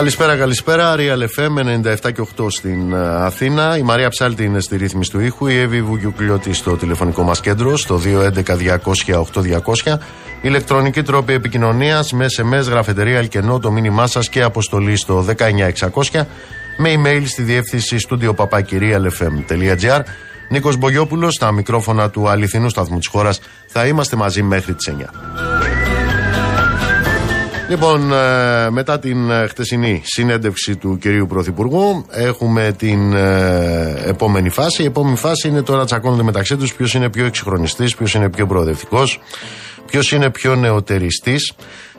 Καλησπέρα, καλησπέρα. Real FM 97 και 8 στην Αθήνα. Η Μαρία Ψάλτη είναι στη ρύθμιση του ήχου. Η Εύη Βουγιουκλιώτη στο τηλεφωνικό μας κέντρο, στο 211-200-8200. Ηλεκτρονική τρόπη επικοινωνίας, με SMS, γραφετερία Alkeno, το μήνυμά σας και αποστολή στο 19600. Με email στη διεύθυνση studio@realfm.gr. Νίκος Μπογιόπουλος, στα μικρόφωνα του αληθινού σταθμού της χώρας. Θα είμαστε μαζί μέχρι τις 9. Λοιπόν, μετά την χτεσινή συνέντευξη του κυρίου Πρωθυπουργού, έχουμε την επόμενη φάση. Η επόμενη φάση είναι τώρα τσακώνονται μεταξύ τους ποιος είναι πιο εξυγχρονιστής, ποιος είναι πιο προοδευτικός, ποιος είναι πιο νεοτεριστής.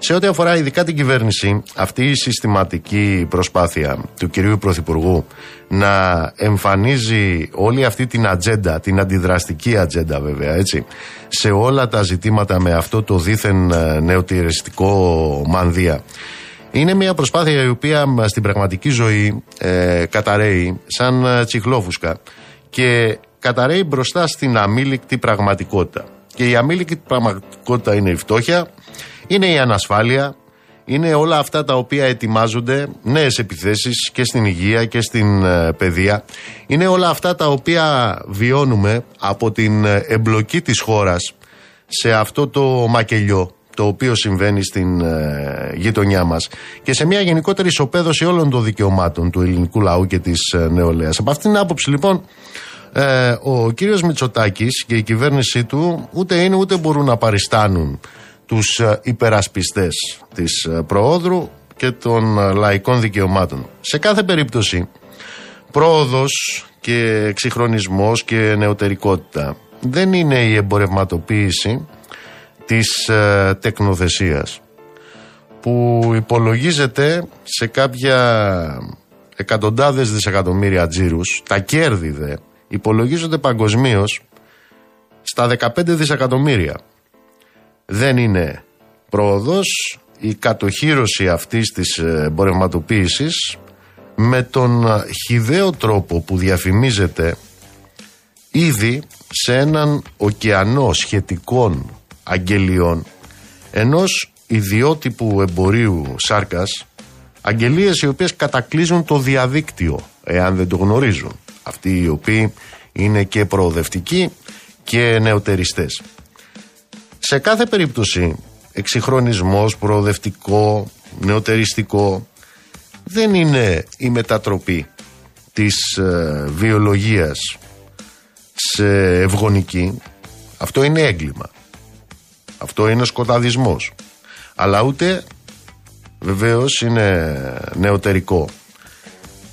Σε ό,τι αφορά ειδικά την κυβέρνηση, αυτή η συστηματική προσπάθεια του κυρίου Πρωθυπουργού να εμφανίζει όλη αυτή την ατζέντα, την αντιδραστική ατζέντα βέβαια, έτσι, σε όλα τα ζητήματα με αυτό το δήθεν νεοτεριστικό μανδύα, είναι μια προσπάθεια η οποία στην πραγματική ζωή καταραίει σαν τσιχλόφουσκα και καταραίει μπροστά στην αμήλικτη πραγματικότητα. Και η αμήλικη πραγματικότητα είναι η φτώχεια, είναι η ανασφάλεια, είναι όλα αυτά τα οποία ετοιμάζονται, νέες επιθέσεις και στην υγεία και στην παιδεία. Είναι όλα αυτά τα οποία βιώνουμε από την εμπλοκή της χώρας σε αυτό το μακελιό το οποίο συμβαίνει στην γειτονιά μας και σε μια γενικότερη ισοπαίδωση όλων των δικαιωμάτων του ελληνικού λαού και της νεολαίας. Από αυτήν την άποψη λοιπόν, ο κύριος Μητσοτάκης και η κυβέρνησή του ούτε είναι ούτε μπορούν να παριστάνουν τους υπερασπιστές της προόδρου και των λαϊκών δικαιωμάτων. Σε κάθε περίπτωση, πρόοδος και εξυγχρονισμός και νεωτερικότητα δεν είναι η εμπορευματοποίηση της τεκνοθεσίας που υπολογίζεται σε κάποια εκατοντάδες δισεκατομμύρια τζίρους. Τα κέρδη δε υπολογίζονται παγκοσμίως στα 15 δισεκατομμύρια. Δεν είναι πρόοδος η κατοχύρωση αυτής της εμπορευματοποίησης με τον χυδαίο τρόπο που διαφημίζεται ήδη σε έναν ωκεανό σχετικών αγγελιών ενός ιδιότυπου εμπορίου σάρκας, αγγελίες οι οποίες κατακλείζουν το διαδίκτυο, εάν δεν το γνωρίζουν αυτοί οι οποίοι είναι και προοδευτικοί και νεοτεριστές. Σε κάθε περίπτωση, εξυγχρονισμός, προοδευτικό, νεοτεριστικό, δεν είναι η μετατροπή της βιολογίας σε ευγονική. Αυτό είναι έγκλημα. Αυτό είναι σκοταδισμός. Αλλά ούτε βεβαίως είναι νεωτερικό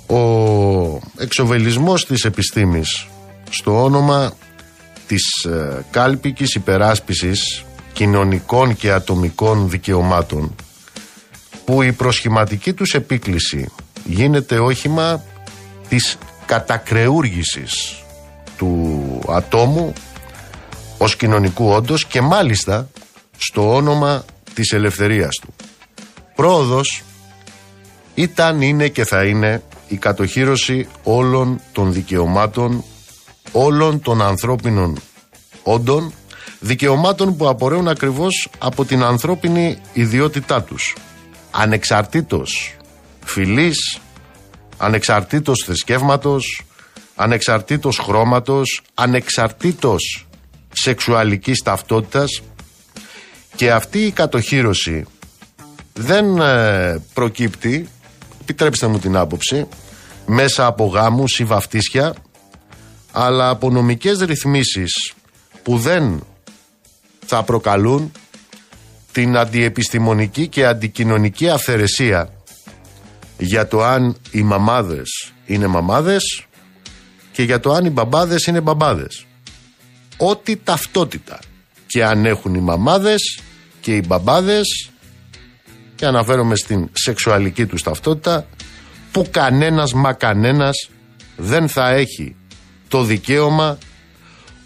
ο εξοβελισμός της επιστήμης στο όνομα της κάλπικης υπεράσπισης κοινωνικών και ατομικών δικαιωμάτων, που η προσχηματική τους επίκληση γίνεται όχημα της κατακρεούργησης του ατόμου ως κοινωνικού όντος και μάλιστα στο όνομα της ελευθερίας του. Πρόοδος ήταν, είναι και θα είναι η κατοχύρωση όλων των δικαιωμάτων, όλων των ανθρώπινων όντων, δικαιωμάτων που απορρέουν ακριβώς από την ανθρώπινη ιδιότητά τους, ανεξαρτήτως φυλής, ανεξαρτήτως θρησκεύματος, ανεξαρτήτως χρώματος, ανεξαρτήτως σεξουαλικής ταυτότητας. Και αυτή η κατοχύρωση δεν προκύπτει, επιτρέψτε μου την άποψη, μέσα από γάμους ή βαφτίσια, αλλά από νομικές ρυθμίσεις που δεν θα προκαλούν την αντιεπιστημονική και αντικοινωνική αυθαιρεσία για το αν οι μαμάδες είναι μαμάδες και για το αν οι μπαμπάδες είναι μπαμπάδες. Ό,τι ταυτότητα και αν έχουν οι μαμάδες και οι μπαμπάδες, και αναφέρομαι στην σεξουαλική τους ταυτότητα, που κανένας μα κανένας δεν θα έχει το δικαίωμα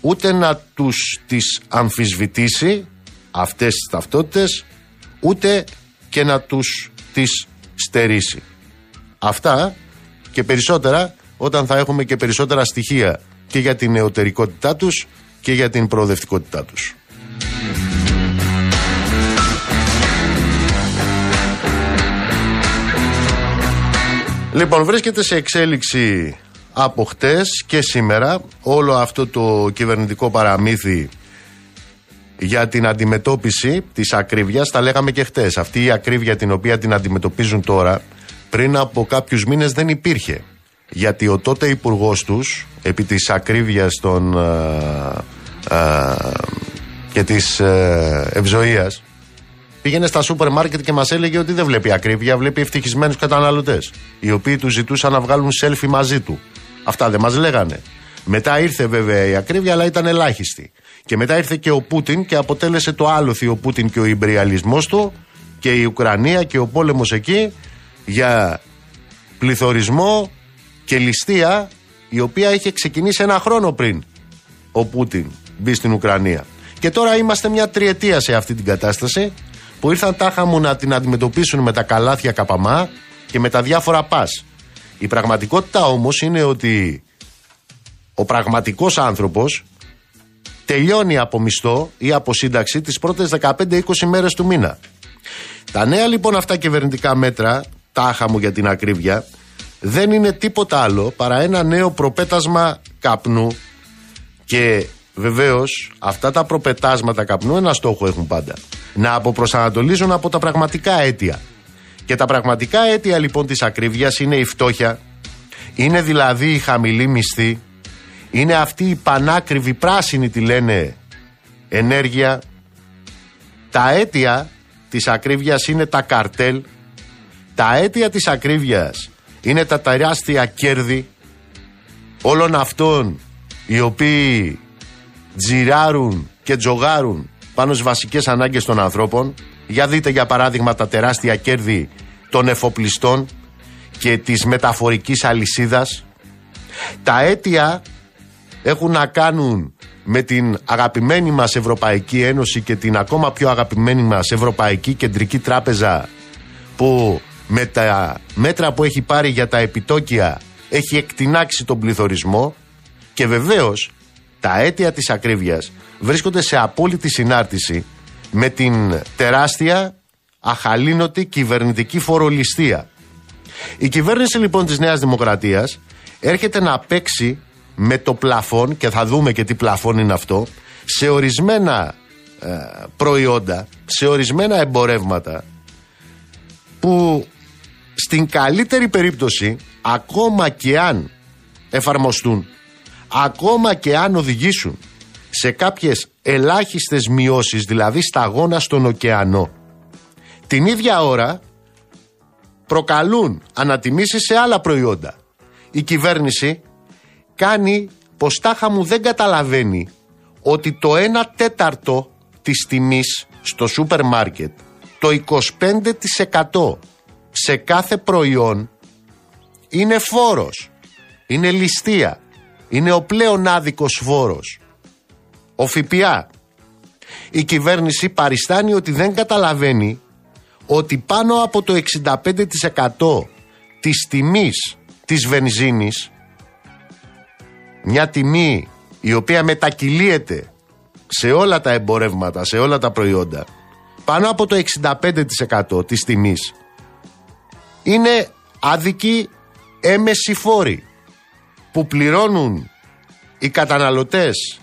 ούτε να τους τις αμφισβητήσει αυτές τις ταυτότητες, ούτε και να τους τις στερήσει. Αυτά και περισσότερα όταν θα έχουμε και περισσότερα στοιχεία και για την νεωτερικότητά τους και για την προοδευτικότητά τους. Λοιπόν, βρίσκεται σε εξέλιξη από χτες και σήμερα όλο αυτό το κυβερνητικό παραμύθι για την αντιμετώπιση της ακρίβειας. Τα λέγαμε και χτες. Αυτή η ακρίβεια την οποία την αντιμετωπίζουν τώρα, πριν από κάποιους μήνες δεν υπήρχε. Γιατί ο τότε υπουργός τους, επί της ακρίβειας των, και της ευζοίας, πήγαινε στα σούπερ μάρκετ και μας έλεγε ότι δεν βλέπει ακρίβεια, βλέπει ευτυχισμένους καταναλωτές, οι οποίοι του ζητούσαν να βγάλουν selfie μαζί του. Αυτά δεν μας λέγανε. Μετά ήρθε βέβαια η ακρίβεια, αλλά ήταν ελάχιστη. Και μετά ήρθε και ο Πούτιν και αποτέλεσε το άλοθη ο Πούτιν και ο ιμπεριαλισμός του και η Ουκρανία και ο πόλεμος εκεί για πληθωρισμό και ληστεία, η οποία είχε ξεκινήσει ένα χρόνο πριν ο Πούτιν μπει στην Ουκρανία. Και τώρα είμαστε μια τριετία σε αυτή την κατάσταση που ήρθαν τάχα μου να την αντιμετωπίσουν με τα καλάθια ΚΑΠΑΜΑ και με τα διάφορα ΠΑΣ. Η πραγματικότητα όμως είναι ότι ο πραγματικός άνθρωπος τελειώνει από μισθό ή από σύνταξη τις πρώτες 15-20 μέρες του μήνα. Τα νέα λοιπόν αυτά κυβερνητικά μέτρα, τάχα μου για την ακρίβεια, δεν είναι τίποτα άλλο παρά ένα νέο προπέτασμα καπνού. Και βεβαίως αυτά τα προπετάσματα καπνού ένα στόχο έχουν πάντα: να αποπροσανατολίζουν από τα πραγματικά αίτια. Και τα πραγματικά αίτια λοιπόν της ακρίβειας είναι η φτώχεια, είναι δηλαδή η χαμηλή μισθή, είναι αυτή η πανάκριβη πράσινη τη λένε ενέργεια. Τα αίτια της ακρίβειας είναι τα καρτέλ. Τα αίτια της ακρίβειας είναι τα τεράστια κέρδη όλων αυτών οι οποίοι τζιράρουν και τζογάρουν πάνω στις βασικές ανάγκες των ανθρώπων. Για δείτε για παράδειγμα τα τεράστια κέρδη των εφοπλιστών και της μεταφορικής αλυσίδας. Τα αίτια έχουν να κάνουν με την αγαπημένη μας Ευρωπαϊκή Ένωση και την ακόμα πιο αγαπημένη μας Ευρωπαϊκή Κεντρική Τράπεζα, που με τα μέτρα που έχει πάρει για τα επιτόκια έχει εκτινάξει τον πληθωρισμό. Και βεβαίως τα αίτια της ακρίβειας βρίσκονται σε απόλυτη συνάρτηση με την τεράστια αχαλήνωτη κυβερνητική φορολιστία. Η κυβέρνηση λοιπόν της Νέας Δημοκρατίας έρχεται να παίξει με το πλαφόν, και θα δούμε και τι πλαφόν είναι αυτό, σε ορισμένα προϊόντα, σε ορισμένα εμπορεύματα, που στην καλύτερη περίπτωση, ακόμα και αν εφαρμοστούν, ακόμα και αν οδηγήσουν σε κάποιες ελάχιστες μειώσεις, δηλαδή σταγόνα στον ωκεανό, την ίδια ώρα προκαλούν ανατιμήσεις σε άλλα προϊόντα. Η κυβέρνηση κάνει πως τάχα μου δεν καταλαβαίνει ότι το 1/4 της τιμής στο σούπερ μάρκετ, το 25% σε κάθε προϊόν είναι φόρος, είναι ληστεία, είναι ο πλέον άδικος φόρος, ο ΦΠΑ. Η κυβέρνηση παριστάνει ότι δεν καταλαβαίνει ότι πάνω από το 65% της τιμής της βενζίνης, μια τιμή η οποία μετακυλίεται σε όλα τα εμπορεύματα, σε όλα τα προϊόντα, πάνω από το 65% της τιμής είναι άδικοι έμμεσοι φόροι που πληρώνουν οι καταναλωτές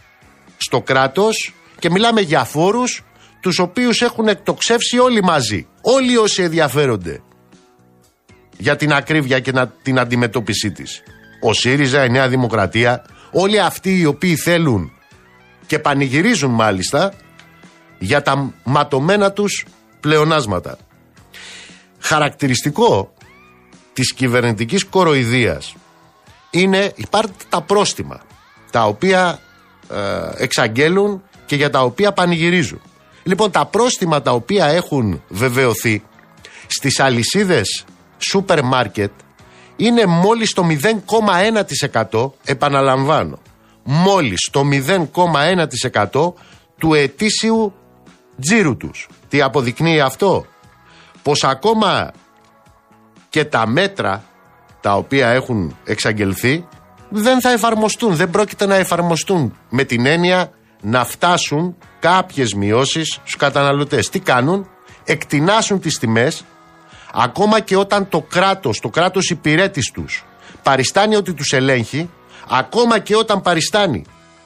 στο κράτος, και μιλάμε για φόρους τους οποίους έχουν εκτοξεύσει όλοι μαζί, όλοι όσοι ενδιαφέρονται για την ακρίβεια και την αντιμετώπιση της. Ο ΣΥΡΙΖΑ, η Νέα Δημοκρατία, όλοι αυτοί οι οποίοι θέλουν και πανηγυρίζουν μάλιστα για τα ματωμένα τους πλεονάσματα. Χαρακτηριστικό της κυβερνητικής κοροϊδίας είναι τα πρόστιμα, τα οποία εξαγγέλουν και για τα οποία πανηγυρίζουν. Λοιπόν, τα πρόστιμα τα οποία έχουν βεβαιωθεί στις αλυσίδες σούπερ μάρκετ είναι μόλις το 0,1%, επαναλαμβάνω, μόλις το 0,1% του ετήσιου τζίρου τους. Τι αποδεικνύει αυτό? Πως ακόμα και τα μέτρα τα οποία έχουν εξαγγελθεί δεν θα εφαρμοστούν, δεν πρόκειται να εφαρμοστούν, με την έννοια να φτάσουν κάποιες μειώσεις στους καταναλωτές. Τι κάνουν? Εκτινάσουν τις τιμές, Ακόμα και όταν το κράτος υπηρέτης τους παριστάνει ότι τους ελέγχει, ακόμα και όταν παριστάνει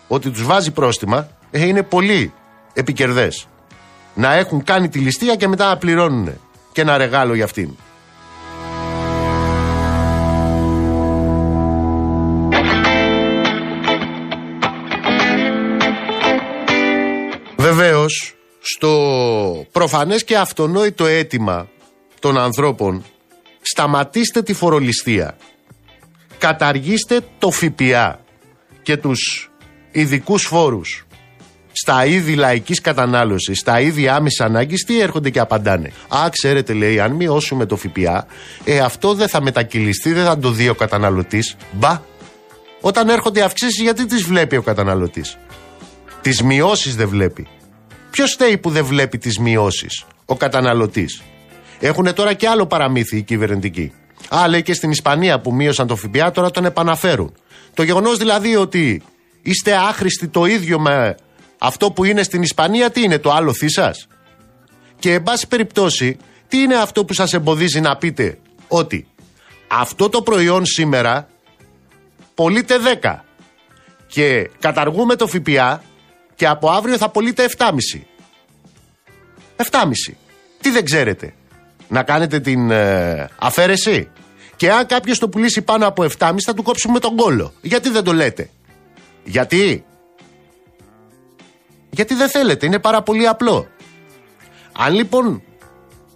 ότι τους βάζει πρόστιμα, είναι πολύ επικερδές να έχουν κάνει τη ληστεία και μετά να πληρώνουν και ένα ρεγάλο για αυτήν. Βεβαίως, στο προφανές και αυτονόητο αίτημα των ανθρώπων, σταματήστε τη φορολιστεία, καταργήστε το ΦΠΑ και τους ειδικούς φόρους στα είδη λαϊκής κατανάλωσης, στα είδη άμεσα ανάγκης, τι έρχονται και απαντάνε? Α, ξέρετε, λέει, αν μειώσουμε το ΦΠΑ, αυτό δεν θα μετακυλιστεί, δεν θα το δει ο καταναλωτής. Μπα, όταν έρχονται αυξήσεις, γιατί τις βλέπει ο καταναλωτής? Τις μειώσεις δεν βλέπει. Ποιος στέει που δεν βλέπει τις μειώσεις? Ο καταναλωτής. Έχουν τώρα και άλλο παραμύθι οι κυβερνητικοί. Α, λέει, και στην Ισπανία που μείωσαν το ΦΠΑ, τώρα τον επαναφέρουν. Το γεγονός δηλαδή ότι είστε άχρηστοι το ίδιο με αυτό που είναι στην Ισπανία, τι είναι, το άλοθη σας? Και εν πάση περιπτώσει, τι είναι αυτό που σας εμποδίζει να πείτε ότι αυτό το προϊόν σήμερα πωλείται 10 και καταργούμε το ΦΠΑ και από αύριο θα πωλείται 7,5. 7,5. Τι δεν ξέρετε? Να κάνετε την αφαίρεση? Και αν κάποιος το πουλήσει πάνω από 7,5 θα του κόψουμε τον κόλο. Γιατί δεν το λέτε? Γιατί δεν θέλετε, είναι πάρα πολύ απλό. Αν λοιπόν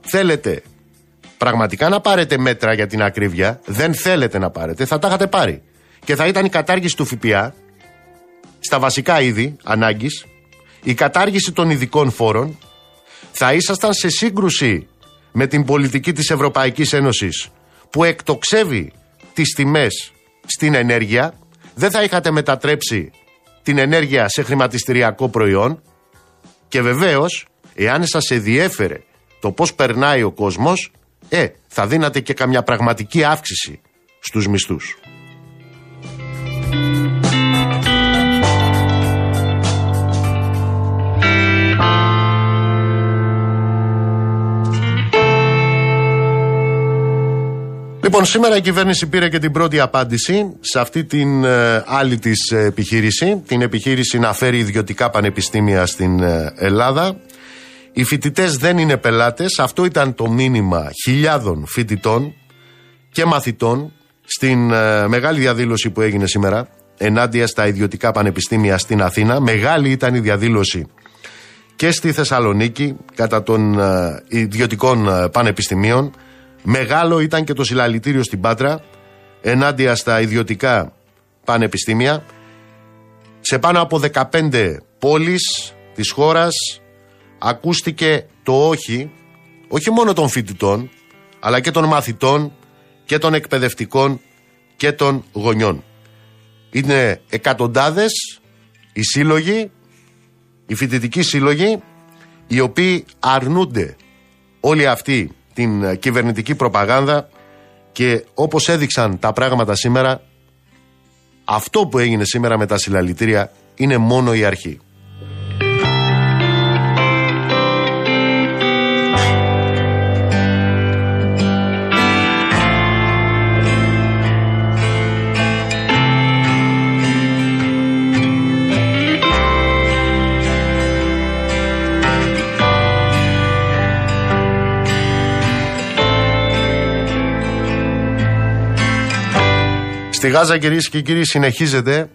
θέλετε πραγματικά να πάρετε μέτρα για την ακρίβεια, δεν θέλετε να πάρετε, θα τα είχατε πάρει. Και θα ήταν η κατάργηση του ΦΠΑ στα βασικά είδη ανάγκης, η κατάργηση των ειδικών φόρων, θα ήσασταν σε σύγκρουση με την πολιτική της Ευρωπαϊκής Ένωσης που εκτοξεύει τις τιμές στην ενέργεια. Δεν θα είχατε μετατρέψει την ενέργεια σε χρηματιστηριακό προϊόν. Και βεβαίως, εάν σας ενδιέφερε το πώς περνάει ο κόσμος, θα δίνατε και καμιά πραγματική αύξηση στους μισθούς. Λοιπόν, σήμερα η κυβέρνηση πήρε και την πρώτη απάντηση σε αυτή την άλλη της επιχείρηση, την επιχείρηση να φέρει ιδιωτικά πανεπιστήμια στην Ελλάδα. Οι φοιτητές δεν είναι πελάτες. Αυτό ήταν το μήνυμα χιλιάδων φοιτητών και μαθητών στην μεγάλη διαδήλωση που έγινε σήμερα ενάντια στα ιδιωτικά πανεπιστήμια στην Αθήνα. Μεγάλη ήταν η διαδήλωση και στη Θεσσαλονίκη κατά των ιδιωτικών πανεπιστημίων. Μεγάλο ήταν και το συλλαλητήριο στην Πάτρα ενάντια στα ιδιωτικά πανεπιστήμια. Σε πάνω από 15 πόλεις της χώρας ακούστηκε το όχι, όχι μόνο των φοιτητών, αλλά και των μαθητών και των εκπαιδευτικών και των γονιών. Είναι εκατοντάδες οι σύλλογοι, οι φοιτητικοί σύλλογοι, οι οποίοι αρνούνται όλοι αυτοί την κυβερνητική προπαγάνδα και όπως έδειξαν τα πράγματα σήμερα, αυτό που έγινε σήμερα με τα συλλαλητήρια είναι μόνο η αρχή. Στη Γάζα, κυρίες και κύριοι, συνεχίζεται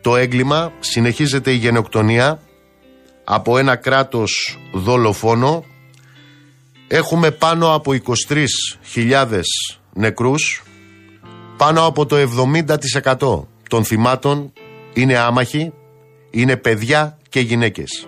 το έγκλημα, συνεχίζεται η γενοκτονία από ένα κράτος δολοφόνο. Έχουμε πάνω από 23.000 νεκρούς, πάνω από το 70% των θυμάτων είναι άμαχοι, είναι παιδιά και γυναίκες.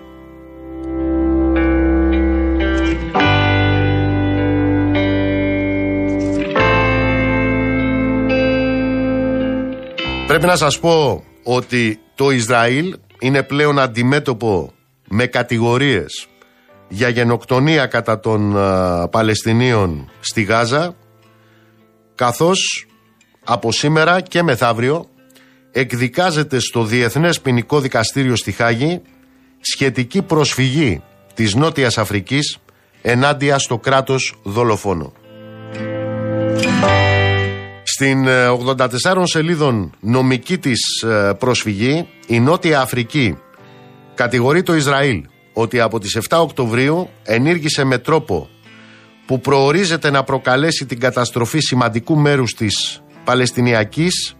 Πρέπει να σας πω ότι το Ισραήλ είναι πλέον αντιμέτωπο με κατηγορίες για γενοκτονία κατά των Παλαιστινίων στη Γάζα, καθώς από σήμερα και μεθαύριο εκδικάζεται στο Διεθνές Ποινικό Δικαστήριο στη Χάγη σχετική προσφυγή της Νότιας Αφρικής ενάντια στο κράτος δολοφόνο. Στην 84 σελίδων νομική της προσφυγή, η Νότια Αφρική κατηγορεί το Ισραήλ ότι από τις 7 Οκτωβρίου ενήργησε με τρόπο που προορίζεται να προκαλέσει την καταστροφή σημαντικού μέρους της Παλαιστινιακής,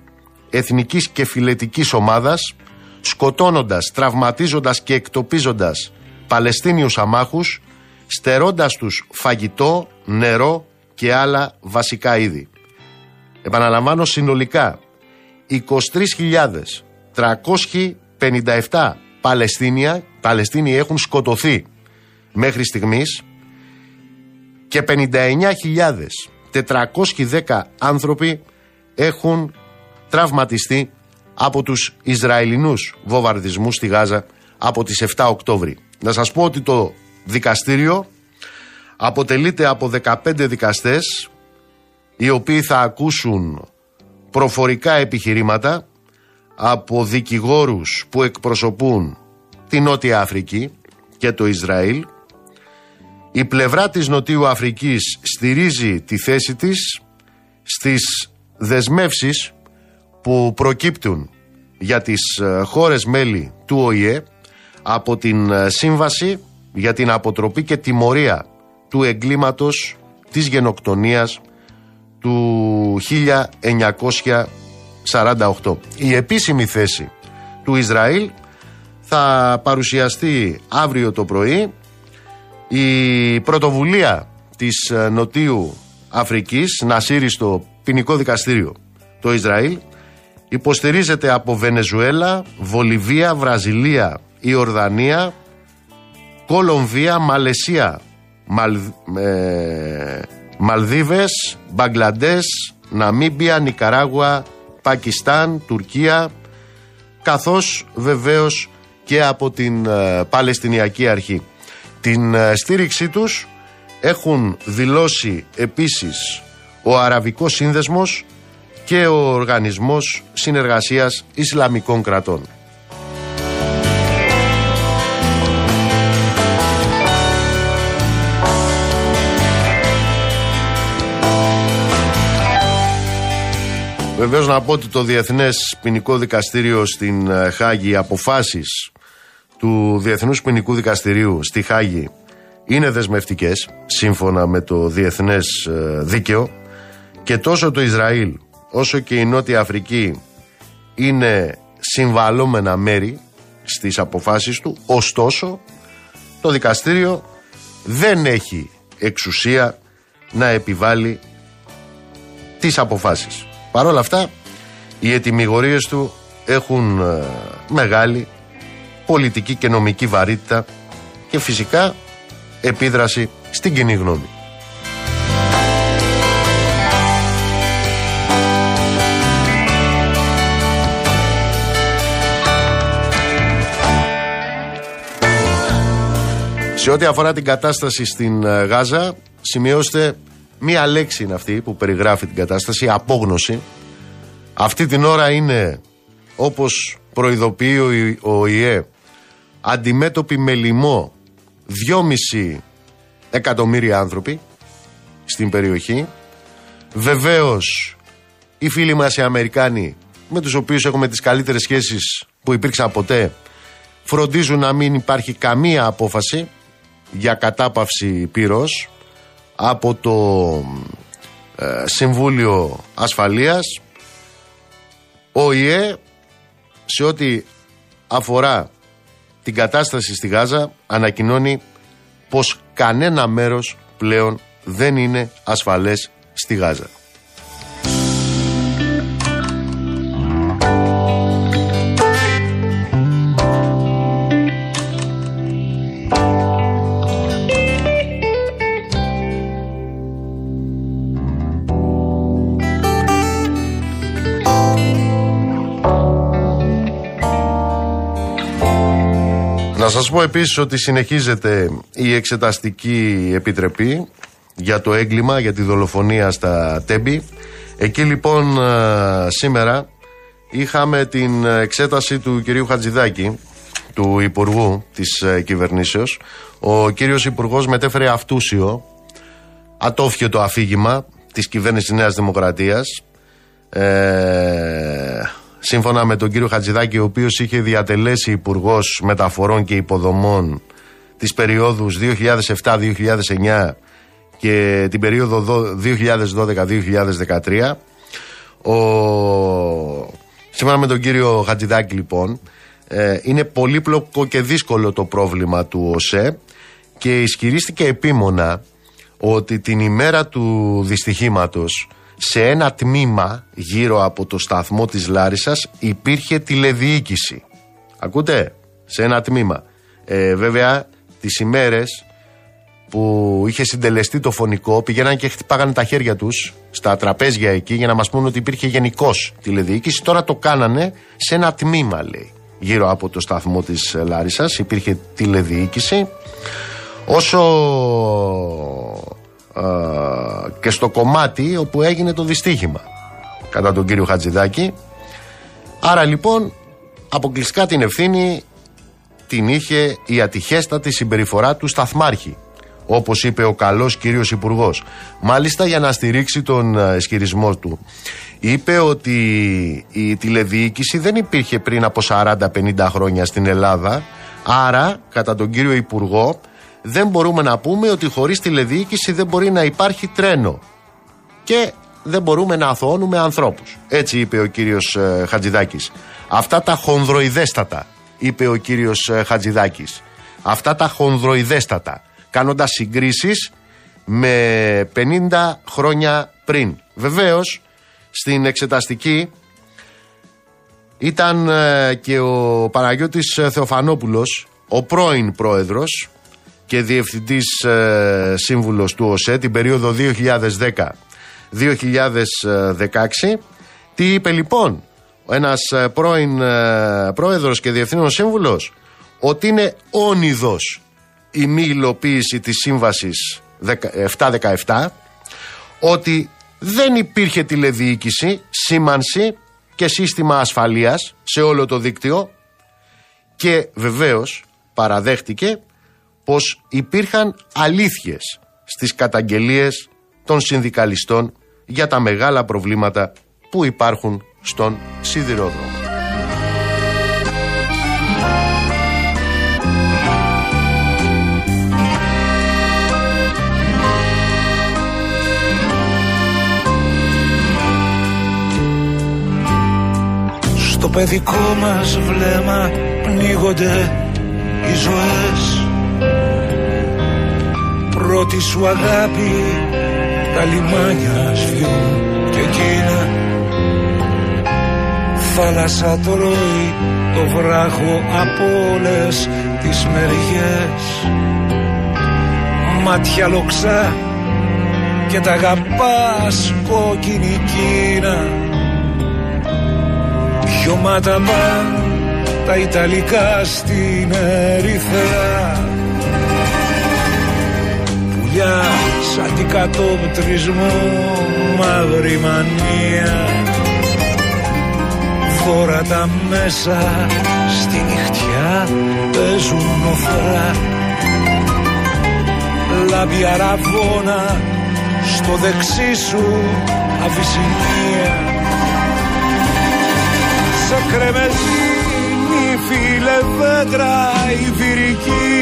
Εθνικής και Φιλετικής Ομάδας, σκοτώνοντας, τραυματίζοντας και εκτοπίζοντας Παλαιστίνιους αμάχους, στερώντας τους φαγητό, νερό και άλλα βασικά είδη. Επαναλαμβάνω, συνολικά 23.357 Παλαιστίνοι έχουν σκοτωθεί μέχρι στιγμής και 59.410 άνθρωποι έχουν τραυματιστεί από τους Ισραηλινούς βομβαρδισμούς στη Γάζα από τις 7 Οκτώβρη. Να σας πω ότι το δικαστήριο αποτελείται από 15 δικαστές, οι οποίοι θα ακούσουν προφορικά επιχειρήματα από δικηγόρους που εκπροσωπούν τη Νότια Αφρική και το Ισραήλ. Η πλευρά της Νοτιού Αφρικής στηρίζει τη θέση της στις δεσμεύσεις που προκύπτουν για τις χώρες μέλη του ΟΗΕ από την Σύμβαση για την αποτροπή και τιμωρία του εγκλήματος της γενοκτονίας του 1948. Η επίσημη θέση του Ισραήλ θα παρουσιαστεί αύριο το πρωί. Η πρωτοβουλία της Νοτιού Αφρικής να σύρει στο ποινικό δικαστήριο το Ισραήλ υποστηρίζεται από Βενεζουέλα, Βολιβία, Βραζιλία, Ιορδανία, Κολομβία, Μαλαισία, Μαλδίβες, Μπαγκλαντές, Ναμίμπια, Νικαράγουα, Πακιστάν, Τουρκία, καθώς βεβαίως και από την Παλαιστινιακή Αρχή. Την στήριξή τους έχουν δηλώσει επίσης ο Αραβικός Σύνδεσμος και ο Οργανισμός Συνεργασίας Ισλαμικών Κρατών. Βεβαίως να πω ότι το Διεθνές Ποινικό Δικαστήριο στην Χάγη, οι αποφάσεις του Διεθνούς Ποινικού Δικαστηρίου στη Χάγη είναι δεσμευτικές σύμφωνα με το διεθνές δίκαιο και τόσο το Ισραήλ όσο και η Νότια Αφρική είναι συμβαλόμενα μέρη στις αποφάσεις του. Ωστόσο, το δικαστήριο δεν έχει εξουσία να επιβάλλει τις αποφάσεις. Παρ' όλα αυτά, οι ετυμηγορίες του έχουν μεγάλη πολιτική και νομική βαρύτητα και φυσικά επίδραση στην κοινή γνώμη. Σε ό,τι αφορά την κατάσταση στην Γάζα, σημειώστε μία λέξη είναι αυτή που περιγράφει την κατάσταση, απόγνωση. Αυτή την ώρα είναι, όπως προειδοποιεί ο ΙΕ, αντιμέτωποι με λοιμό 2,5 εκατομμύρια άνθρωποι στην περιοχή. Βεβαίως, οι φίλοι μας οι Αμερικάνοι, με τους οποίους έχουμε τις καλύτερες σχέσεις που υπήρξαν ποτέ, φροντίζουν να μην υπάρχει καμία απόφαση για κατάπαυση πυρός από το Συμβούλιο Ασφαλείας. Ο ΙΕ, σε ό,τι αφορά την κατάσταση στη Γάζα, ανακοινώνει πως κανένα μέρος πλέον δεν είναι ασφαλές στη Γάζα. Θα σας πω επίσης ότι συνεχίζεται η Εξεταστική Επιτροπή για το έγκλημα, για τη δολοφονία στα Τέμπη. Εκεί λοιπόν σήμερα είχαμε την εξέταση του κυρίου Χατζηδάκη, του Υπουργού της Κυβερνήσεως. Ο κύριος Υπουργός μετέφερε αυτούσιο, ατόφιο το αφήγημα της κυβέρνησης Νέας Δημοκρατίας σύμφωνα με τον κύριο Χατζηδάκη, ο οποίος είχε διατελέσει υπουργός μεταφορών και υποδομών τις περιόδους 2007-2009 και την περίοδο 2012-2013. Σύμφωνα με τον κύριο Χατζηδάκη, λοιπόν, είναι πολύπλοκο και δύσκολο το πρόβλημα του ΟΣΕ και ισχυρίστηκε επίμονα ότι την ημέρα του δυστυχήματος σε ένα τμήμα γύρω από το σταθμό της Λάρισας υπήρχε τηλεδιοίκηση. Ακούτε, σε ένα τμήμα. Βέβαια, τις ημέρες που είχε συντελεστεί το φωνικό, πηγαίναν και χτυπάγανε τα χέρια τους στα τραπέζια εκεί για να μας πούνε ότι υπήρχε γενικώς τηλεδιοίκηση. Τώρα το κάνανε σε ένα τμήμα, λέει, γύρω από το σταθμό της Λάρισας υπήρχε τηλεδιοίκηση. Όσο και στο κομμάτι όπου έγινε το δυστύχημα, κατά τον κύριο Χατζηδάκη. Άρα λοιπόν αποκλειστικά την ευθύνη την είχε η ατυχέστατη συμπεριφορά του σταθμάρχη, όπως είπε ο καλός κύριος υπουργός. Μάλιστα, για να στηρίξει τον ισχυρισμό του, είπε ότι η τηλεδιοίκηση δεν υπήρχε πριν από 40-50 χρόνια στην Ελλάδα. Άρα, κατά τον κύριο υπουργό, δεν μπορούμε να πούμε ότι χωρίς τηλεδιοίκηση δεν μπορεί να υπάρχει τρένο και δεν μπορούμε να αθωώνουμε ανθρώπους. Έτσι είπε ο κύριος Χατζηδάκης. Αυτά τα χονδροειδέστατα είπε ο κύριος Χατζηδάκης. Αυτά τα χονδροειδέστατα, κάνοντας συγκρίσεις με 50 χρόνια πριν. Βεβαίως, στην εξεταστική ήταν και ο Παναγιώτης Θεοφανόπουλος, ο πρώην πρόεδρος και διευθυντής σύμβουλος του ΟΣΕ την περίοδο 2010-2016. Τι είπε λοιπόν ένας πρώην πρόεδρος και διευθύνων σύμβουλος? Ότι είναι όνειδος η μη υλοποίηση της σύμβασης 7-17, ότι δεν υπήρχε τηλεδιοίκηση, σήμανση και σύστημα ασφαλείας σε όλο το δίκτυο, και βεβαίως παραδέχτηκε πως υπήρχαν αλήθειες στις καταγγελίες των συνδικαλιστών για τα μεγάλα προβλήματα που υπάρχουν στον σιδηρόδρομο. Στο παιδικό μας βλέμμα πνίγονται οι ζωές. Πρώτη σου αγάπη, τα λιμάνια σφιούν και εκείνα. Θάλασσα το ροή, το βράχο από όλες τις μεριές. Μάτια λοξά και τα αγαπάς κόκκινη Κίνα. Χιωμάτα μπαν τα Ιταλικά στην Ερυθρά. Πουλιά σαν την κατόπτρισμό μαύρη μανία. Φόρα τα μέσα στη νυχτιά παίζουν οθρά. Λάμπια ραβώνα στο δεξί σου Αβυσσινία. Σε κρεμεζίνη φιλεβέντρα ιβηρική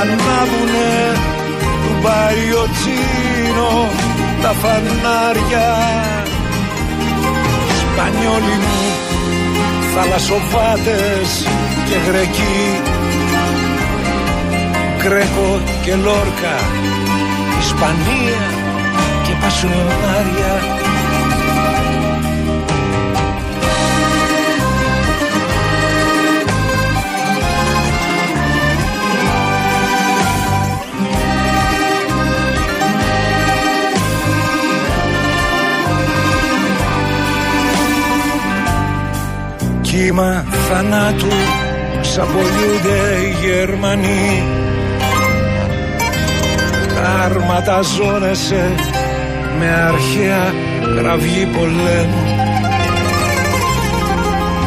ανάβουνε του Παριοτσίνο τα φανάρια. Σπανιόλοι μου, θαλασσοπάτες και Γρεκοί, Κρέκο και Λόρκα, Ισπανία και Πασιονάρια. Κύμα θανάτου ξαπολιούνται οι Γερμανοί. Τα άρματα ζώνεσαι με αρχαία κραυγή πολέμου.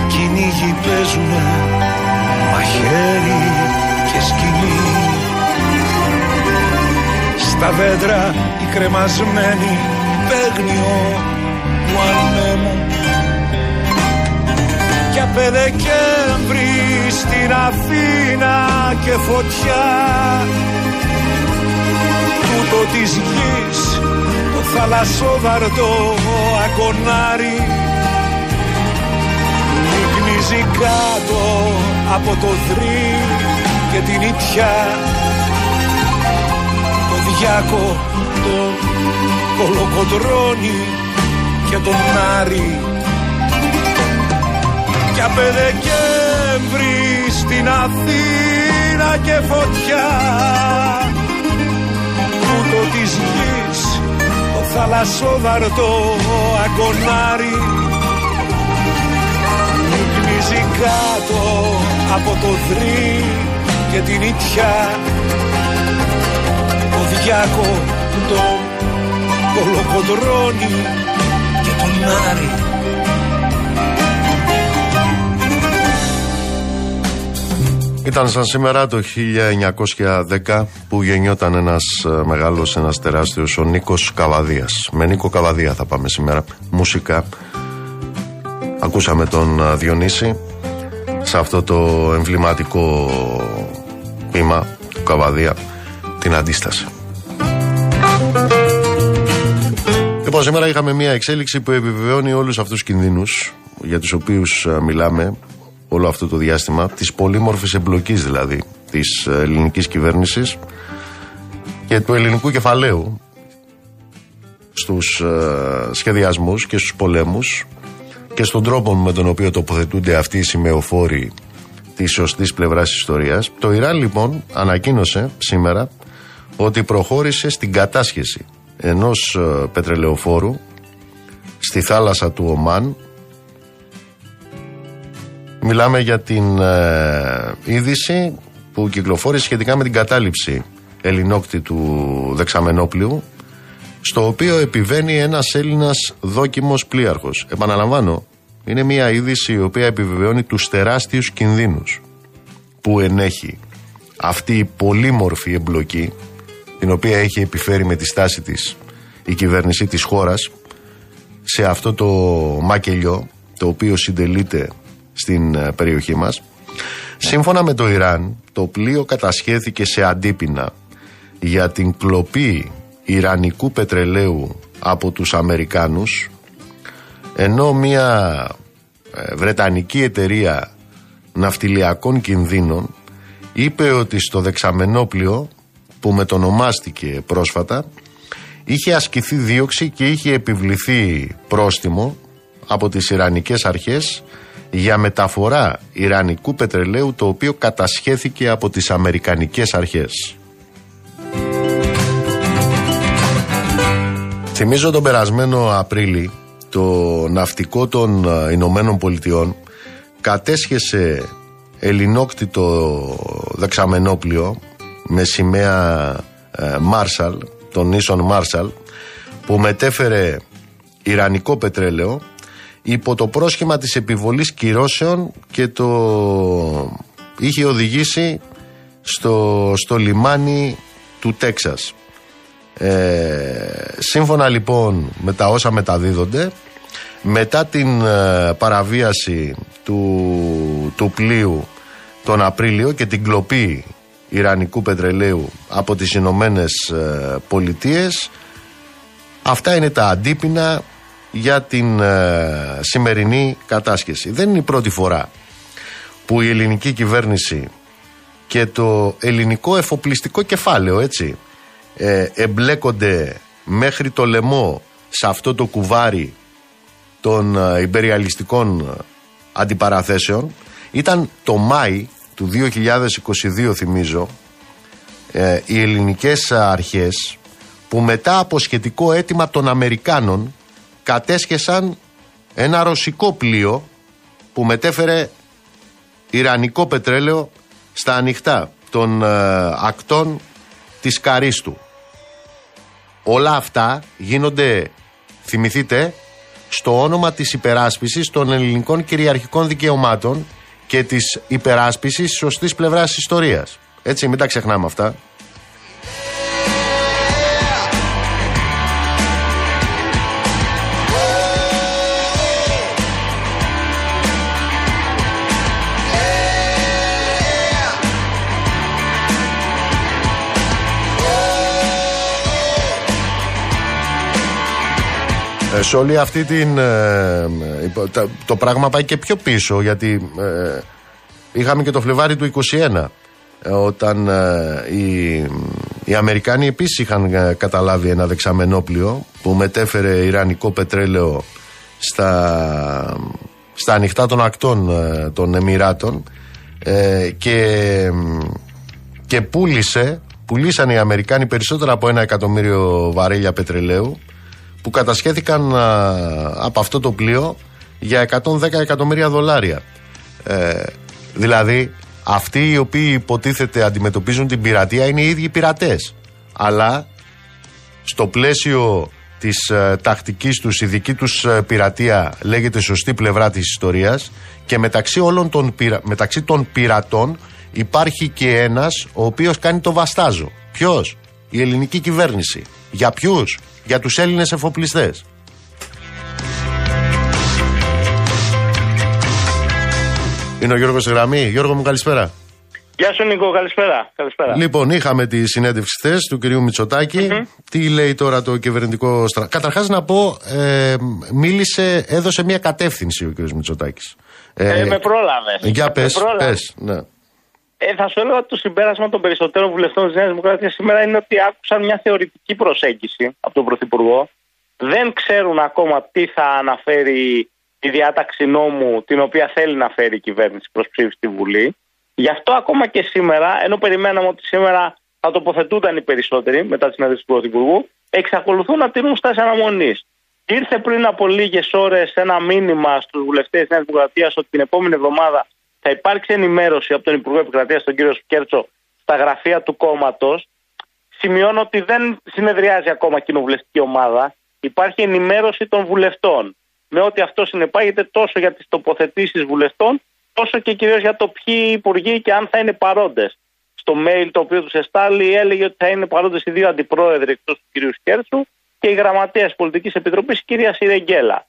Κυνήγοι παίζουνε μαχαίρι και σκηνή. Στα δέντρα οι κρεμασμένοι παίγνιο του ανέμου και Δεκέμβρη στην Αθήνα και φωτιά τούτο της γης το θαλασσόδαρτο ακονάρι νυκνίζει κάτω από το δρύ και την ιτιά το διάκο, το κολοκοτρώνι και τον Άρη. Κι απ' Δεκέμβρη στην Αθήνα και φωτιά τούτο της γης το θαλασσόδαρτο ακονάρι νυκνίζει κάτω από το δρύ και την ιτιά το διάκο, τον κολοκοντρώνει και τον Άρη. Ήταν σαν σήμερα το 1910 που γεννιόταν ένας τεράστιος, ο Νίκος Καβαδίας. Με Νίκο Καβαδία θα πάμε σήμερα. Μουσικά. Ακούσαμε τον Διονύση σε αυτό το εμβληματικό ποίημα του Καβαδία, την Αντίσταση. Λοιπόν, σήμερα είχαμε μια εξέλιξη που επιβεβαιώνει όλους αυτούς τους κινδύνους για τους οποίους μιλάμε όλο αυτό το διάστημα, της πολύμορφης εμπλοκής δηλαδή της ελληνικής κυβέρνησης και του ελληνικού κεφαλαίου στους σχεδιασμούς και στους πολέμους και στον τρόπο με τον οποίο τοποθετούνται αυτοί οι σημεοφόροι της σωστής πλευράς της ιστορίας. Το Ιράν λοιπόν ανακοίνωσε σήμερα ότι προχώρησε στην κατάσχεση ενός πετρελαιοφόρου στη θάλασσα του Ομάν. Μιλάμε για την είδηση που κυκλοφόρησε σχετικά με την κατάληψη ελληνόκτητου δεξαμενόπλιου, στο οποίο επιβαίνει ένας Έλληνας δόκιμος πλοίαρχος. Επαναλαμβάνω, είναι μια είδηση η οποία επιβεβαιώνει τους τεράστιους κινδύνους που ενέχει αυτή η πολύμορφη εμπλοκή την οποία έχει επιφέρει με τη στάση της η κυβέρνηση της χώρας σε αυτό το μακελιό το οποίο συντελείται στην περιοχή μας. Σύμφωνα με το Ιράν, το πλοίο κατασχέθηκε σε αντίπεινα για την κλοπή ιρανικού πετρελαίου από τους Αμερικάνους, ενώ μια βρετανική εταιρεία ναυτιλιακών κινδύνων είπε ότι στο δεξαμενόπλιο που μετονομάστηκε πρόσφατα είχε ασκηθεί δίωξη και είχε επιβληθεί πρόστιμο από τις ιρανικές αρχές για μεταφορά ιρανικού πετρελαίου το οποίο κατασχέθηκε από τις αμερικανικές αρχές. Θυμίζω τον περασμένο Απρίλη το ναυτικό των Ηνωμένων Πολιτειών κατέσχεσε ελληνόκτητο δεξαμενόπλιο με σημαία Μάρσαλ, των νήσων Μάρσαλ, που μετέφερε ιρανικό πετρέλαιο υπό το πρόσχημα της επιβολής κυρώσεων και το είχε οδηγήσει στο λιμάνι του Τέξας. Σύμφωνα λοιπόν με τα όσα μεταδίδονται, μετά την παραβίαση του πλοίου τον Απρίλιο και την κλοπή ιρανικού πετρελαίου από τις Ηνωμένες Πολιτείες, αυτά είναι τα αντίπεινα για την σημερινή κατάσχεση. Δεν είναι η πρώτη φορά που η ελληνική κυβέρνηση και το ελληνικό εφοπλιστικό κεφάλαιο, έτσι, εμπλέκονται μέχρι το λαιμό σε αυτό το κουβάρι των ιμπεριαλιστικών αντιπαραθέσεων. Ήταν το Μάη του 2022, θυμίζω, οι ελληνικές αρχές που μετά από σχετικό αίτημα των Αμερικάνων κατέσχεσαν ένα ρωσικό πλοίο που μετέφερε ιρανικό πετρέλαιο στα ανοιχτά των ακτών της Καρίστου. Όλα αυτά γίνονται, θυμηθείτε, στο όνομα της υπεράσπισης των ελληνικών κυριαρχικών δικαιωμάτων και της υπεράσπισης σωστής πλευράς της ιστορίας. Έτσι, μην τα ξεχνάμε αυτά. Σε όλη αυτή την... το πράγμα πάει και πιο πίσω, γιατί είχαμε και το Φλεβάρι του 2021, όταν οι Αμερικάνοι επίσης είχαν καταλάβει ένα δεξαμενόπλιο που μετέφερε ιρανικό πετρέλαιο στα ανοιχτά των ακτών των Εμιράτων, και πουλήσαν οι Αμερικάνοι περισσότερα από 1 εκατομμύριο βαρέλια πετρελαίου που κατασχέθηκαν από αυτό το πλοίο για $110 εκατομμύρια. Δηλαδή αυτοί οι οποίοι υποτίθεται αντιμετωπίζουν την πειρατεία είναι οι ίδιοι πειρατές, αλλά στο πλαίσιο της τακτικής τους, η δική τους πειρατεία λέγεται σωστή πλευρά της ιστορίας, και μεταξύ των πειρατών υπάρχει και ένας ο οποίος κάνει το βαστάζο. Ποιος? Η ελληνική κυβέρνηση. Για ποιους? Για τους Έλληνες εφοπλιστές. Είναι ο Γιώργος στη γραμμή. Γιώργο μου, καλησπέρα. Γεια σου Νίκο, καλησπέρα. Λοιπόν, είχαμε τη συνέντευξη χθες του κυρίου Μητσοτάκη. Τι λέει τώρα το κυβερνητικό στρατό? Καταρχάς να πω, έδωσε μια κατεύθυνση ο κύριος Μητσοτάκης. Με πρόλαβες. Για πες. Ναι. Θα σου έλεγα ότι το συμπέρασμα των περισσότερων βουλευτών της Νέας Δημοκρατίας σήμερα είναι ότι άκουσαν μια θεωρητική προσέγγιση από τον Πρωθυπουργό. Δεν ξέρουν ακόμα τι θα αναφέρει η διάταξη νόμου την οποία θέλει να φέρει η κυβέρνηση προς ψήφιση στη Βουλή. Γι' αυτό ακόμα και σήμερα, ενώ περιμέναμε ότι σήμερα θα τοποθετούνταν οι περισσότεροι μετά τη συνέντευξη του Πρωθυπουργού, εξακολουθούν να τηρούν στάση αναμονής. Ήρθε πριν από λίγες ώρες ένα μήνυμα στους βουλευτές της Νέας Δημοκρατίας ότι την επόμενη εβδομάδα θα υπάρξει ενημέρωση από τον Υπουργό Επικρατείας, τον κύριο Σκέρτσο, στα γραφεία του κόμματος. Σημειώνω ότι δεν συνεδριάζει ακόμα κοινοβουλευτική ομάδα. Υπάρχει ενημέρωση των βουλευτών, με ό,τι αυτό συνεπάγεται τόσο για τις τοποθετήσεις βουλευτών, όσο και κυρίως για το ποιοι υπουργοί και αν θα είναι παρόντες. Στο mail το οποίο τους εστάλει έλεγε ότι θα είναι παρόντες οι δύο αντιπρόεδροι εκτός του κυρίου Σκέρτσου και η γραμματέας Πολιτικής Επιτροπής, κυρία Σιρεγγέλα.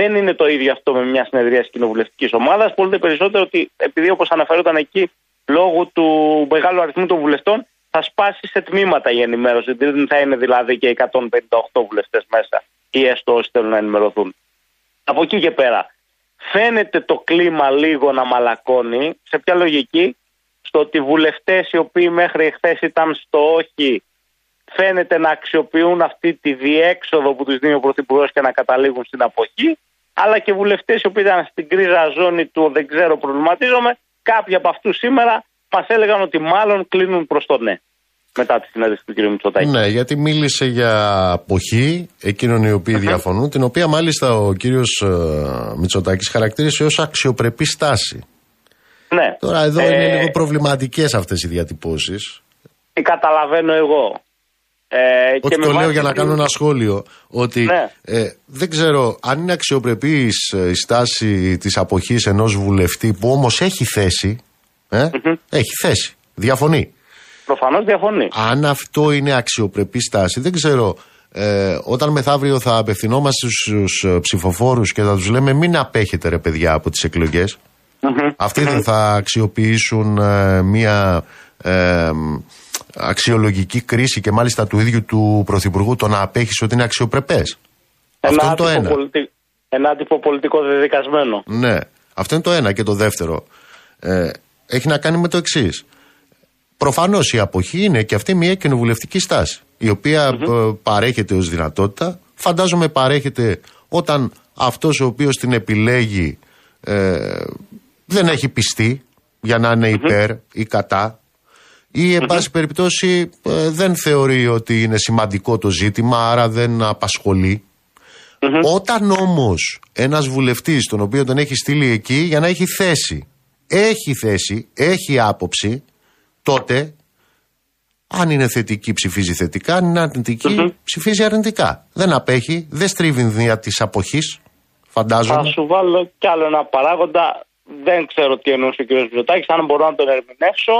Δεν είναι το ίδιο αυτό με μια συνεδρία της κοινοβουλευτικής ομάδας. Πολύ περισσότερο ότι, επειδή όπως αναφερόταν εκεί, λόγω του μεγάλου αριθμού των βουλευτών, θα σπάσει σε τμήματα η ενημέρωση. Δεν θα είναι δηλαδή και 158 βουλευτές μέσα, ή έστω όσοι θέλουν να ενημερωθούν. Από εκεί και πέρα, φαίνεται το κλίμα λίγο να μαλακώνει. Σε ποια λογική? Στο ότι βουλευτές οι οποίοι μέχρι χθες ήταν στο όχι, φαίνεται να αξιοποιούν αυτή τη διέξοδο που τους δίνει ο Πρωθυπουργός και να καταλήγουν στην αποχή, αλλά και βουλευτές οι οποίοι ήταν στην κρίζα ζώνη του δεν ξέρω, προβληματίζομαι. Κάποιοι από αυτούς σήμερα μας έλεγαν ότι μάλλον κλείνουν προς το ναι μετά τη συνέντευξη του κ. Μητσοτάκη. Ναι, γιατί μίλησε για αποχή εκείνων οι οποίοι διαφωνούν, την οποία μάλιστα ο κ. Μητσοτάκης χαρακτήρισε ως αξιοπρεπή στάση. Ναι. Τώρα εδώ είναι λίγο προβληματικές αυτές οι διατυπώσεις. Τι καταλαβαίνω εγώ? Ότι το λέω για να κάνω ένα σχόλιο, ότι ναι, δεν ξέρω αν είναι αξιοπρεπής η στάση της αποχής ενός βουλευτή που όμως έχει θέση, έχει θέση, διαφωνεί. Προφανώς διαφωνεί. Αν αυτό είναι αξιοπρεπή στάση, δεν ξέρω, όταν μεθαύριο θα απευθυνόμαστε στους ψηφοφόρους και θα τους λέμε μην απέχετε ρε παιδιά από τις εκλογές, αυτοί δεν θα αξιοποιήσουν μία... αξιολογική κρίση και μάλιστα του ίδιου του Πρωθυπουργού το να απέχει ότι είναι αξιοπρεπές? Αυτό είναι το ένα. Ένα άτυπο πολιτικό δεδικασμένο. Ναι, αυτό είναι το ένα. Και το δεύτερο έχει να κάνει με το εξής. Προφανώς η αποχή είναι και αυτή μια κοινοβουλευτική στάση, η οποία παρέχεται ως δυνατότητα. Φαντάζομαι παρέχεται όταν αυτός ο οποίος την επιλέγει δεν έχει πιστεί για να είναι υπέρ ή κατά, ή εν πάση περιπτώσει δεν θεωρεί ότι είναι σημαντικό το ζήτημα, άρα δεν απασχολεί. Όταν όμως ένας βουλευτής τον οποίο τον έχει στείλει εκεί για να έχει θέση, έχει άποψη, τότε αν είναι θετική ψηφίζει θετικά, αν είναι αρνητική ψηφίζει αρνητικά. Δεν απέχει, δεν στρίβει δια της αποχής, φαντάζομαι. Θα σου βάλω κι άλλο ένα παράγοντα, δεν ξέρω τι εννοούσε ο κ. Μητσοτάκης, αν μπορώ να τον ερμηνεύσω.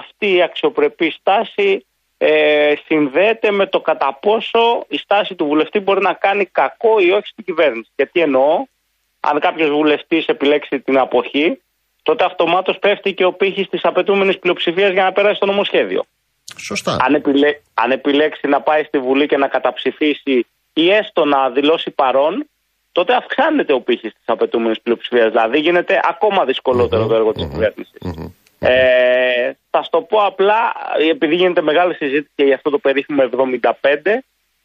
Αυτή η αξιοπρεπή στάση συνδέεται με το κατά πόσο η στάση του βουλευτή μπορεί να κάνει κακό ή όχι στην κυβέρνηση. Και τι εννοώ? Αν κάποιος βουλευτής επιλέξει την αποχή, τότε αυτομάτως πέφτει και ο πύχης της απαιτούμενης πλειοψηφίας για να περάσει το νομοσχέδιο. Σωστά. Αν επιλέξει να πάει στη Βουλή και να καταψηφίσει ή έστω να δηλώσει παρόν, τότε αυξάνεται ο πύχης της απαιτούμενης πλειοψηφίας. Δηλαδή γίνεται ακόμα δυσκολότερο το έργο της κυβέρνησης. Θα σου το πω απλά, επειδή γίνεται μεγάλη συζήτηση για αυτό το περίφημο 75,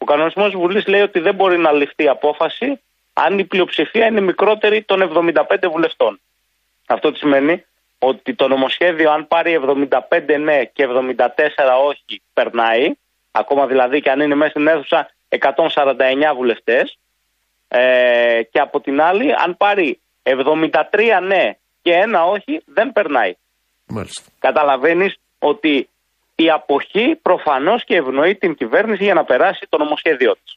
ο κανονισμός Βουλής λέει ότι δεν μπορεί να ληφθεί απόφαση αν η πλειοψηφία είναι μικρότερη των 75 βουλευτών. Αυτό τι σημαίνει? Ότι το νομοσχέδιο, αν πάρει 75 ναι και 74 όχι, περνάει, ακόμα δηλαδή και αν είναι μέσα στην αίθουσα 149 βουλευτές. Και από την άλλη, αν πάρει 73 ναι και ένα όχι, δεν περνάει. Μάλιστα. Καταλαβαίνεις ότι η αποχή προφανώς και ευνοεί την κυβέρνηση για να περάσει το νομοσχέδιό της.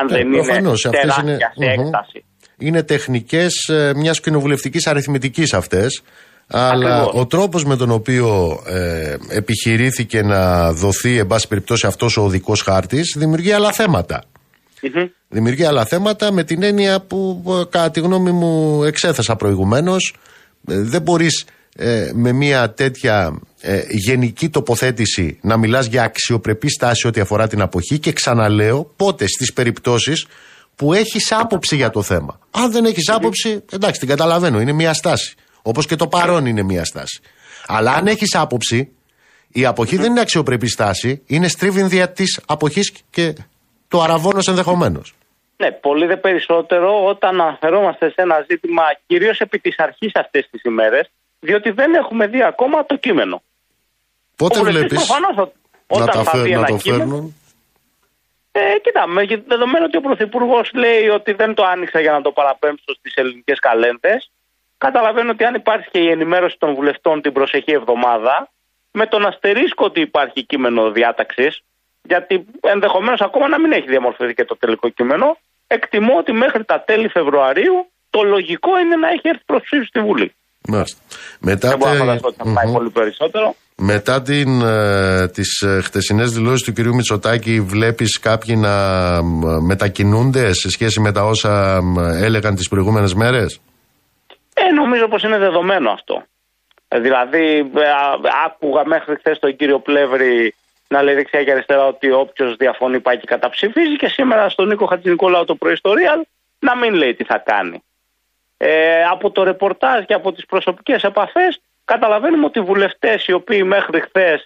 Αν δεν προφανώς, είναι τεράστια σε έκταση. Είναι τεχνικές μιας κοινοβουλευτικής αριθμητικής αυτές. Αλλά ακριβώς. Ο τρόπος με τον οποίο επιχειρήθηκε να δοθεί, εν πάση περιπτώσει, αυτός ο οδικός χάρτης, δημιουργεί άλλα θέματα. Δημιουργεί άλλα θέματα με την έννοια που, κατά τη γνώμη μου, εξέθεσα προηγουμένως. Δεν μπορείς με μια τέτοια γενική τοποθέτηση να μιλάς για αξιοπρεπή στάση ό,τι αφορά την αποχή, και ξαναλέω πότε στις περιπτώσεις που έχεις άποψη για το θέμα. Αν δεν έχεις άποψη, εντάξει, την καταλαβαίνω, είναι μια στάση. Όπως και το παρόν είναι μια στάση. Αλλά αν έχεις άποψη, η αποχή δεν είναι αξιοπρεπή στάση, είναι στρίβινδια της αποχής και το αραβώνος ενδεχομένως. Ναι, πολύ δε περισσότερο όταν αναφερόμαστε σε ένα ζήτημα κυρίως επί της αρχής αυτές τις ημέρες, διότι δεν έχουμε δει ακόμα το κείμενο. Πότε βλέπεις να το φέρνουν? Κοίτα, δεδομένου ότι ο Πρωθυπουργός λέει ότι δεν το άνοιξα για να το παραπέμψω στις ελληνικές καλένδες, καταλαβαίνω ότι αν υπάρχει και η ενημέρωση των βουλευτών την προσεχή εβδομάδα, με τον αστερίσκο ότι υπάρχει κείμενο διάταξης, γιατί ενδεχομένως ακόμα να μην έχει διαμορφωθεί και το τελικό κείμενο, εκτιμώ ότι μέχρι τα τέλη Φεβρουαρίου το λογικό είναι να έχει έρθει προς ψήφιση στη Βουλή. Μάλιστα. Δεν μπορώ να φανταστώ ότι θα πάει πολύ περισσότερο. Μετά τις χτεσινές δηλώσεις του κυρίου Μητσοτάκη, βλέπεις κάποιοι να μετακινούνται σε σχέση με τα όσα έλεγαν τις προηγούμενες μέρες? Νομίζω πως είναι δεδομένο αυτό. Δηλαδή, άκουγα μέχρι χθες τον κύριο Πλεύρη να λέει δεξιά και αριστερά ότι όποιος διαφωνεί πάει και καταψηφίζει, και σήμερα στον Νίκο Χατζηνικολάου το πρωί στο Real να μην λέει τι θα κάνει. Από το ρεπορτάζ και από τις προσωπικές επαφές καταλαβαίνουμε ότι οι βουλευτές οι οποίοι μέχρι χθες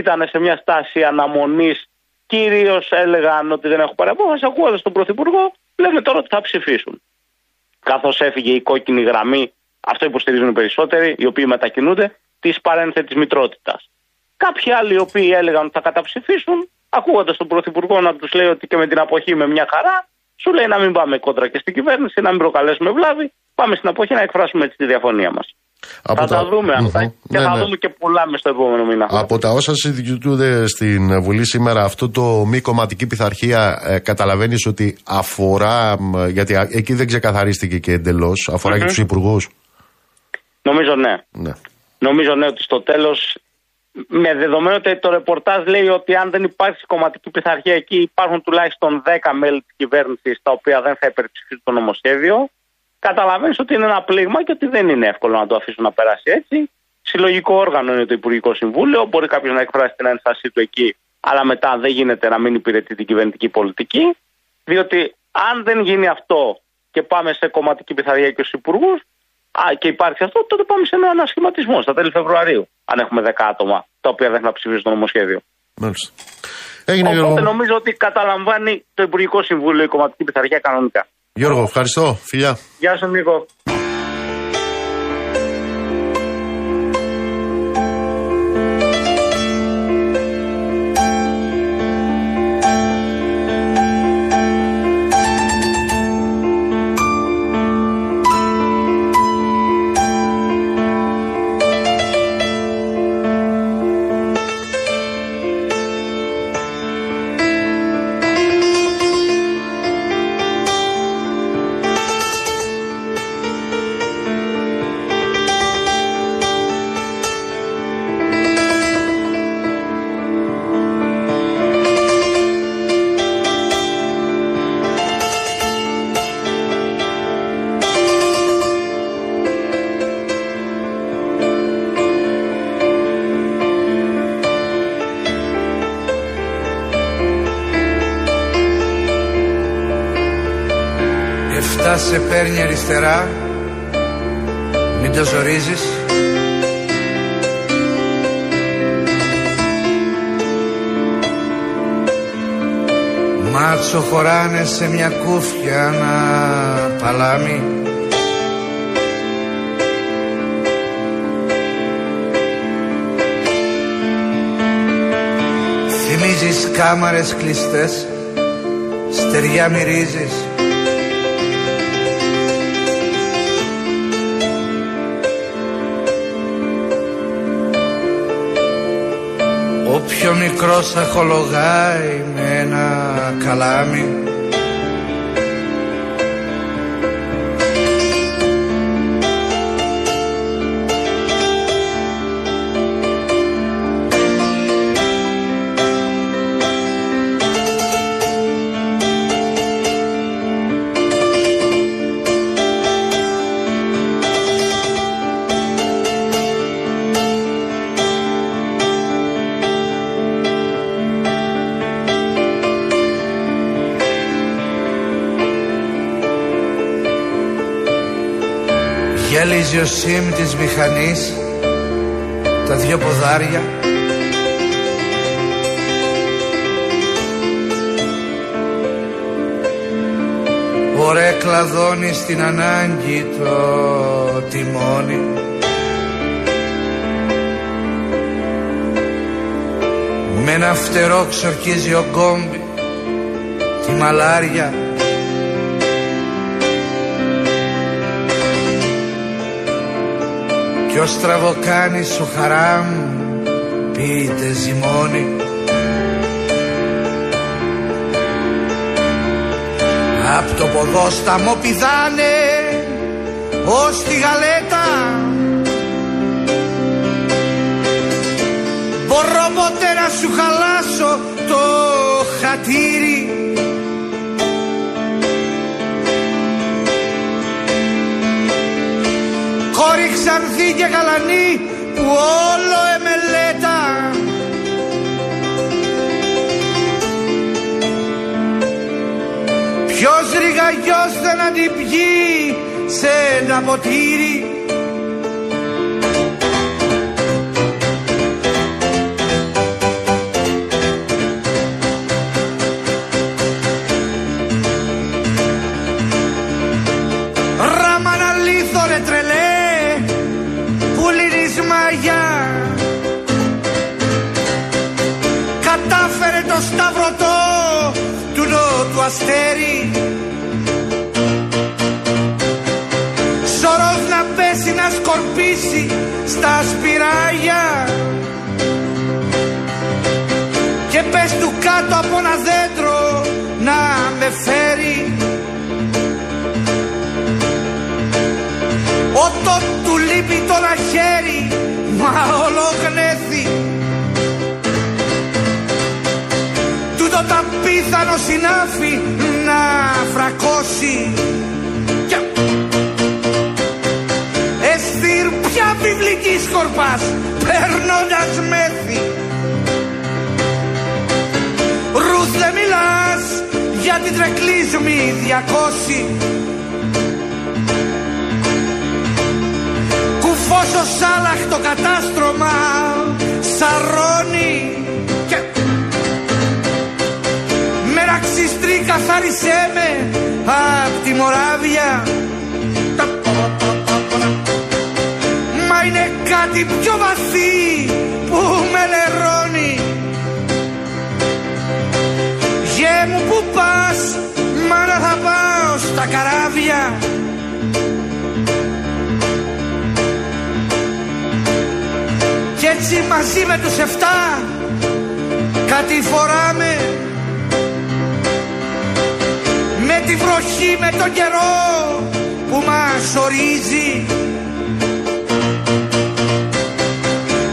ήταν σε μια στάση αναμονής, κυρίως έλεγαν ότι δεν έχουν παρεμβάσει, ακούγοντας τον Πρωθυπουργό λέμε τώρα ότι θα ψηφίσουν. Καθώς έφυγε η κόκκινη γραμμή, αυτό υποστηρίζουν οι περισσότεροι, οι οποίοι μετακινούνται, της παρένθετης μητρότητας. Κάποιοι άλλοι οι οποίοι έλεγαν ότι θα καταψηφίσουν, ακούγοντας τον Πρωθυπουργό να τους λέει ότι και με την αποχή με μια χαρά, σου λέει να μην πάμε κόντρα και στην κυβέρνηση, να μην προκαλέσουμε βλάβη, πάμε στην αποχή να εκφράσουμε έτσι τη διαφωνία μας. Θα τα δούμε αυτά και θα δούμε και πολλά μες στο επόμενο μήνα. Από τα όσα συζητούνται στην Βουλή σήμερα, αυτό το μη κομματική πειθαρχία καταλαβαίνεις ότι αφορά, γιατί εκεί δεν ξεκαθαρίστηκε και εντελώς, αφορά και τους υπουργούς? Νομίζω ναι. Νομίζω ναι, ότι στο τέλος, με δεδομένο ότι το ρεπορτάζ λέει ότι αν δεν υπάρχει κομματική πειθαρχία εκεί, υπάρχουν τουλάχιστον 10 μέλη της κυβέρνησης τα οποία δεν θα υπερψηφίσουν το νομοσχέδιο. Καταλαβαίνεις ότι είναι ένα πλήγμα και ότι δεν είναι εύκολο να το αφήσουν να περάσει έτσι. Συλλογικό όργανο είναι το Υπουργικό Συμβούλιο. Μπορεί κάποιος να εκφράσει την ένστασή του εκεί, αλλά μετά δεν γίνεται να μην υπηρετεί την κυβερνητική πολιτική. Διότι αν δεν γίνει αυτό και πάμε σε κομματική πειθαρχία και στους υπουργούς, και υπάρχει αυτό, τότε πάμε σε έναν ανασχηματισμό στα τέλη Φεβρουαρίου. Αν έχουμε 10 άτομα τα οποία δεν θα ψηφίσουν το νομοσχέδιο. Μάλιστα. Οπότε νομίζω ότι καταλαμβάνει το Υπουργικό Συμβούλιο η κομματική πειθαρχία κανονικά. Γιώργο, ευχαριστώ. Φιλιά. Γεια σου, Νίκο. κοντά σε παίρνει αριστερά, μην το ζορίζεις. Μάτσο χωράνε σε μια κούφια ένα παλάμι. Θυμίζεις κάμαρες κλειστές, στεριά μυρίζεις. Ο πιο μικρός αχολογάει με ένα καλάμι. Γυαλίζει ο ΣΥΜ της μηχανής τα δυο ποδάρια. Ωραία κλαδώνει στην ανάγκη το τιμόνι. Με ένα φτερό ξορκίζει ο κόμπι τη μαλάρια. Κι ο στραβοκάνης ο χαράμ πείτε ζυμώνει. Απ' το ποδόσταμο πηδάνε ως τη γαλέτα. Μπορώ ποτέ να σου χαλάσω το χατήρι. Χώροι ξανθοί και γαλανοί που όλο εμελέτα. Ποιος ρηγαγιός δεν αντιπιεί σε ένα ποτήρι. Αστέρι. Σωρός να πέσει να σκορπίσει στα σπηράγια. Και πες του κάτω από ένα δέντρο να με φέρει. Όταν του λείπει το ένα χέρι, μα ολόγνεθη. Τα πίθανο συνάφι να φρακώσει. Και... Εσθύρπια βιβλική σκορπάς περνώντας μέθη. Ρουθ δεν μιλάς για την τρεκλίσμη 200. Κουφός ο σάλαχ το κατάστρωμα σαρώνει. Ξυστρή καθάρισέ με απ' τη Μοράβια. Μα είναι κάτι πιο βαθύ που με λερώνει. Γε μου που πας, μάνα θα πάω στα καράβια. Κι έτσι μαζί με τους 7 κάτι φοράμε. Με τη βροχή, με τον καιρό που μας ορίζει.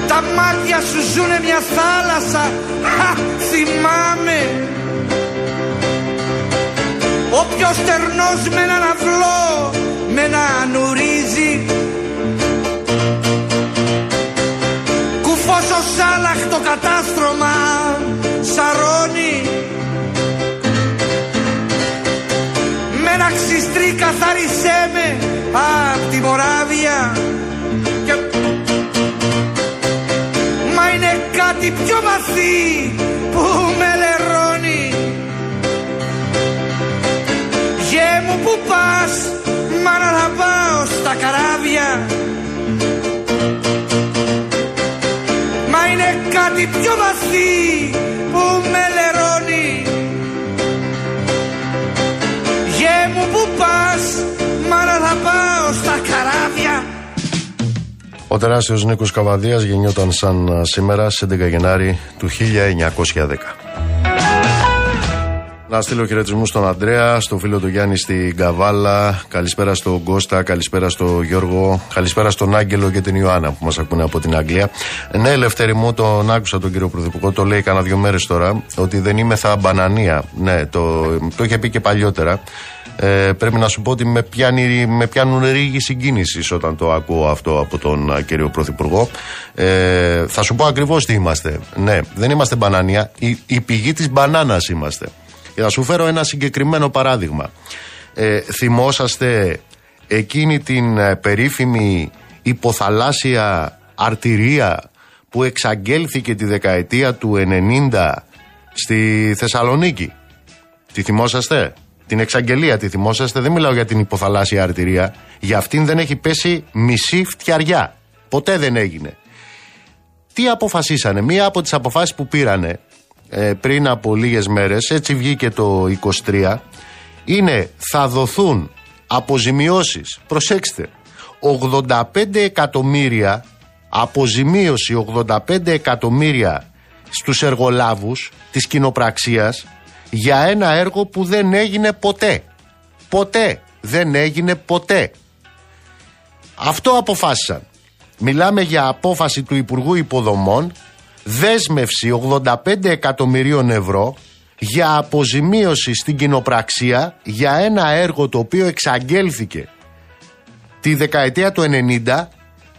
Τα μάτια σου ζουνε μια θάλασσα, θυμάμαι. Όποιος τερνός με έναν αυλό, με έναν ουρίζει. Κουφός ο σάλαχ το κατάστρωμα σαρώνει. ταξιστρή καθάρισέ με απ' τη Μοράβια. Μα είναι κάτι πιο βαθύ που με λερώνει. Γε μου που πας, μάνα να πάω στα καράβια. Μα είναι κάτι πιο βαθύ που με λερώνει. Γε μου που πας, μάνα να πάω στα καράβια. Ο τεράστιος Νίκος Καβαδίας γεννιόταν σαν σήμερα στις 11 Γενάρη του 1910. Να στείλω χαιρετισμού στον Αντρέα, στο φίλο του Γιάννη στην Καβάλα. Καλησπέρα στον Κώστα, καλησπέρα στον Γιώργο, καλησπέρα στον Άγγελο και την Ιωάννα που μας ακούνε από την Αγγλία. Ναι, Ελευθέρη μου, τον άκουσα τον κύριο Πρωθυπουργό, το λέει κάνα δύο μέρες τώρα, ότι δεν είμαι θα μπανανία. Ναι, το είχε πει και παλιότερα. Πρέπει να σου πω ότι με πιάνουν ρίγη συγκίνησης όταν το ακούω αυτό από τον κύριο Πρωθυπουργό. Θα σου πω ακριβώς τι είμαστε. Ναι, δεν είμαστε μπανανία, η πηγή της μπανάνας είμαστε. Θα σου φέρω ένα συγκεκριμένο παράδειγμα. Θυμόσαστε εκείνη την περίφημη υποθαλάσσια αρτηρία που εξαγγέλθηκε τη δεκαετία του 90 στη Θεσσαλονίκη? Τη θυμόσαστε? Την εξαγγελία τη θυμόσαστε? Δεν μιλάω για την υποθαλάσσια αρτηρία. Για αυτήν δεν έχει πέσει μισή φτιαριά. Ποτέ δεν έγινε. Τι αποφασίσανε? Μία από τις αποφάσεις που πήρανε πριν από λίγες μέρες, έτσι βγήκε το 23, είναι θα δοθούν αποζημιώσεις, προσέξτε, 85 εκατομμύρια αποζημίωση, 85 εκατομμύρια στους εργολάβους της κοινοπραξίας για ένα έργο που δεν έγινε ποτέ. Ποτέ δεν έγινε ποτέ. Αυτό αποφάσισαν. Μιλάμε για απόφαση του Υπουργού Υποδομών, δέσμευση 85 εκατομμυρίων ευρώ για αποζημίωση στην κοινοπραξία για ένα έργο το οποίο εξαγγέλθηκε τη δεκαετία του 90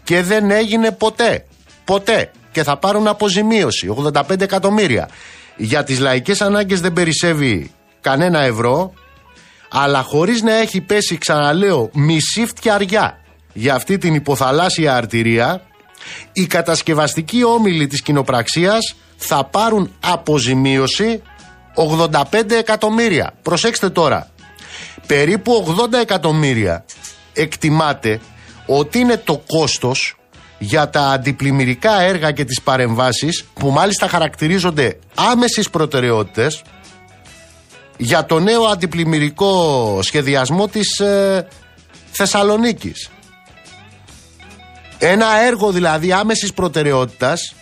και δεν έγινε ποτέ. Ποτέ. Και θα πάρουν αποζημίωση 85 εκατομμύρια. Για τις λαϊκές ανάγκες δεν περισσεύει κανένα ευρώ, αλλά χωρίς να έχει πέσει, ξαναλέω, μισή φτιαριά για αυτή την υποθαλάσσια αρτηρία, οι κατασκευαστικοί όμιλοι της κοινοπραξίας θα πάρουν αποζημίωση 85 εκατομμύρια. Προσέξτε τώρα, περίπου 80 εκατομμύρια εκτιμάται ότι είναι το κόστος για τα αντιπλημμυρικά έργα και τις παρεμβάσεις που μάλιστα χαρακτηρίζονται άμεσης προτεραιότητες για το νέο αντιπλημμυρικό σχεδιασμό της Θεσσαλονίκης. Ένα έργο δηλαδή άμεσης προτεραιότητας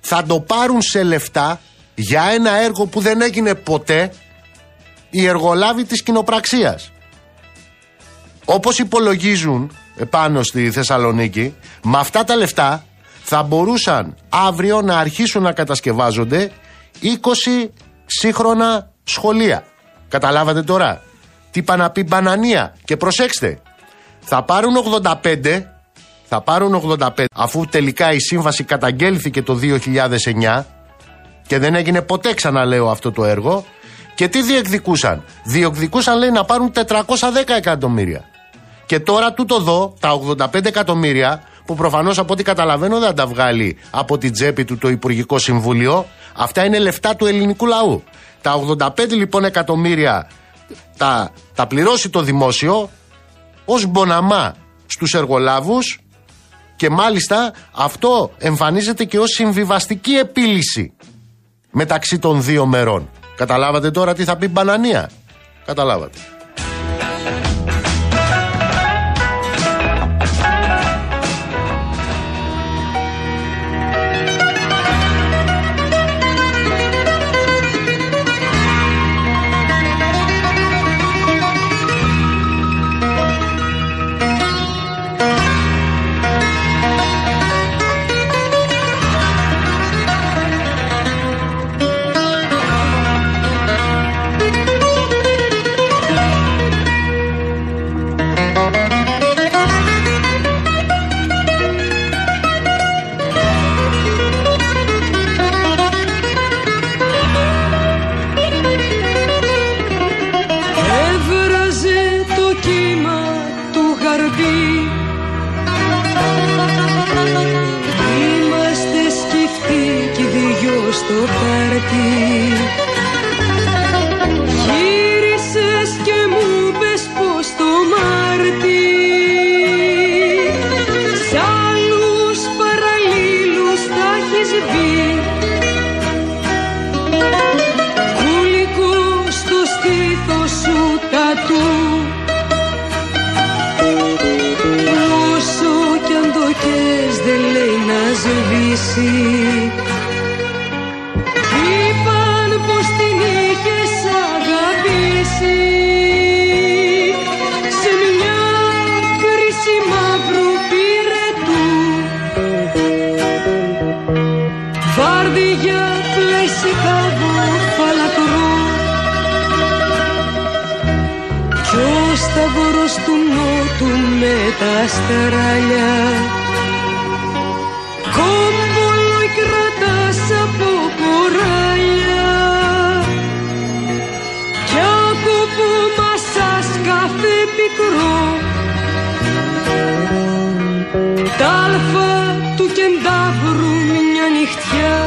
θα το πάρουν σε λεφτά για ένα έργο που δεν έγινε ποτέ οι εργολάβοι της κοινοπραξίας. Όπως υπολογίζουν πάνω στη Θεσσαλονίκη, με αυτά τα λεφτά θα μπορούσαν αύριο να αρχίσουν να κατασκευάζονται 20 σύγχρονα σχολεία. Καταλάβατε τώρα τι είπα να πει μπανανία? Και προσέξτε, θα πάρουν 85. Θα πάρουν 85, αφού τελικά η σύμβαση καταγγέλθηκε το 2009 και δεν έγινε ποτέ, ξαναλέω, αυτό το έργο. Και τι διεκδικούσαν? Διεκδικούσαν, λέει, να πάρουν 410 εκατομμύρια. Και τώρα τούτο εδώ, τα 85 εκατομμύρια, που προφανώς από ό,τι καταλαβαίνω δεν τα βγάλει από την τσέπη του το Υπουργικό Συμβούλιο, αυτά είναι λεφτά του ελληνικού λαού. Τα 85 λοιπόν εκατομμύρια τα πληρώσει το δημόσιο ως μποναμά στους εργολάβους. Και μάλιστα αυτό εμφανίζεται και ως συμβιβαστική επίλυση μεταξύ των δύο μερών. Καταλάβατε τώρα τι θα πει μπανανία? Καταλάβατε. στο πάρτι. Γύρισες και μου πες πως το Μάρτι σ' άλλους παραλλήλους θα έχεις βγει. Κούλικο στο στήθος σου τατού, όσο κι αν το κες δεν λέει να σβήσει. Τα στεράλια κόμπολο κρατάς από κοράλια κι άκοπο μασάς κάθε πικρό. Τ' αλφα του κεντάβρου μια νυχτιά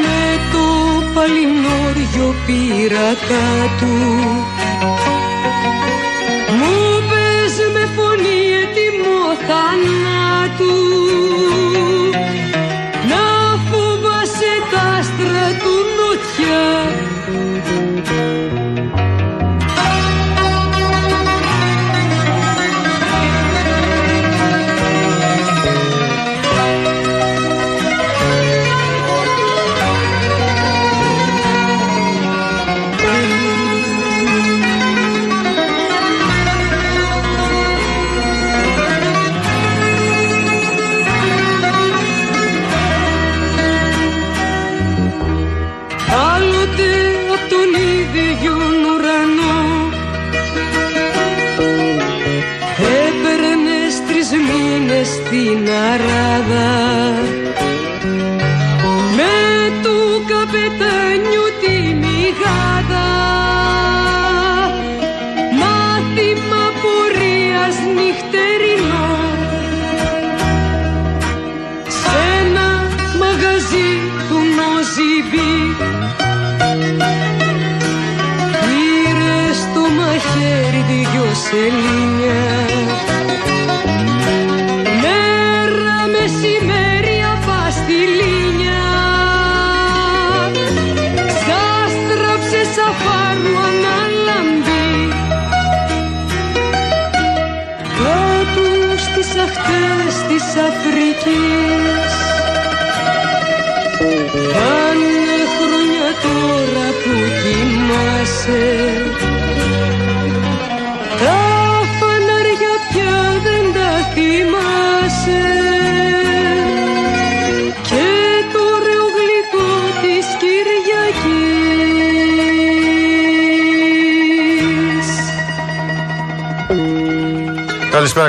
με το παλινόριο πειρατά του.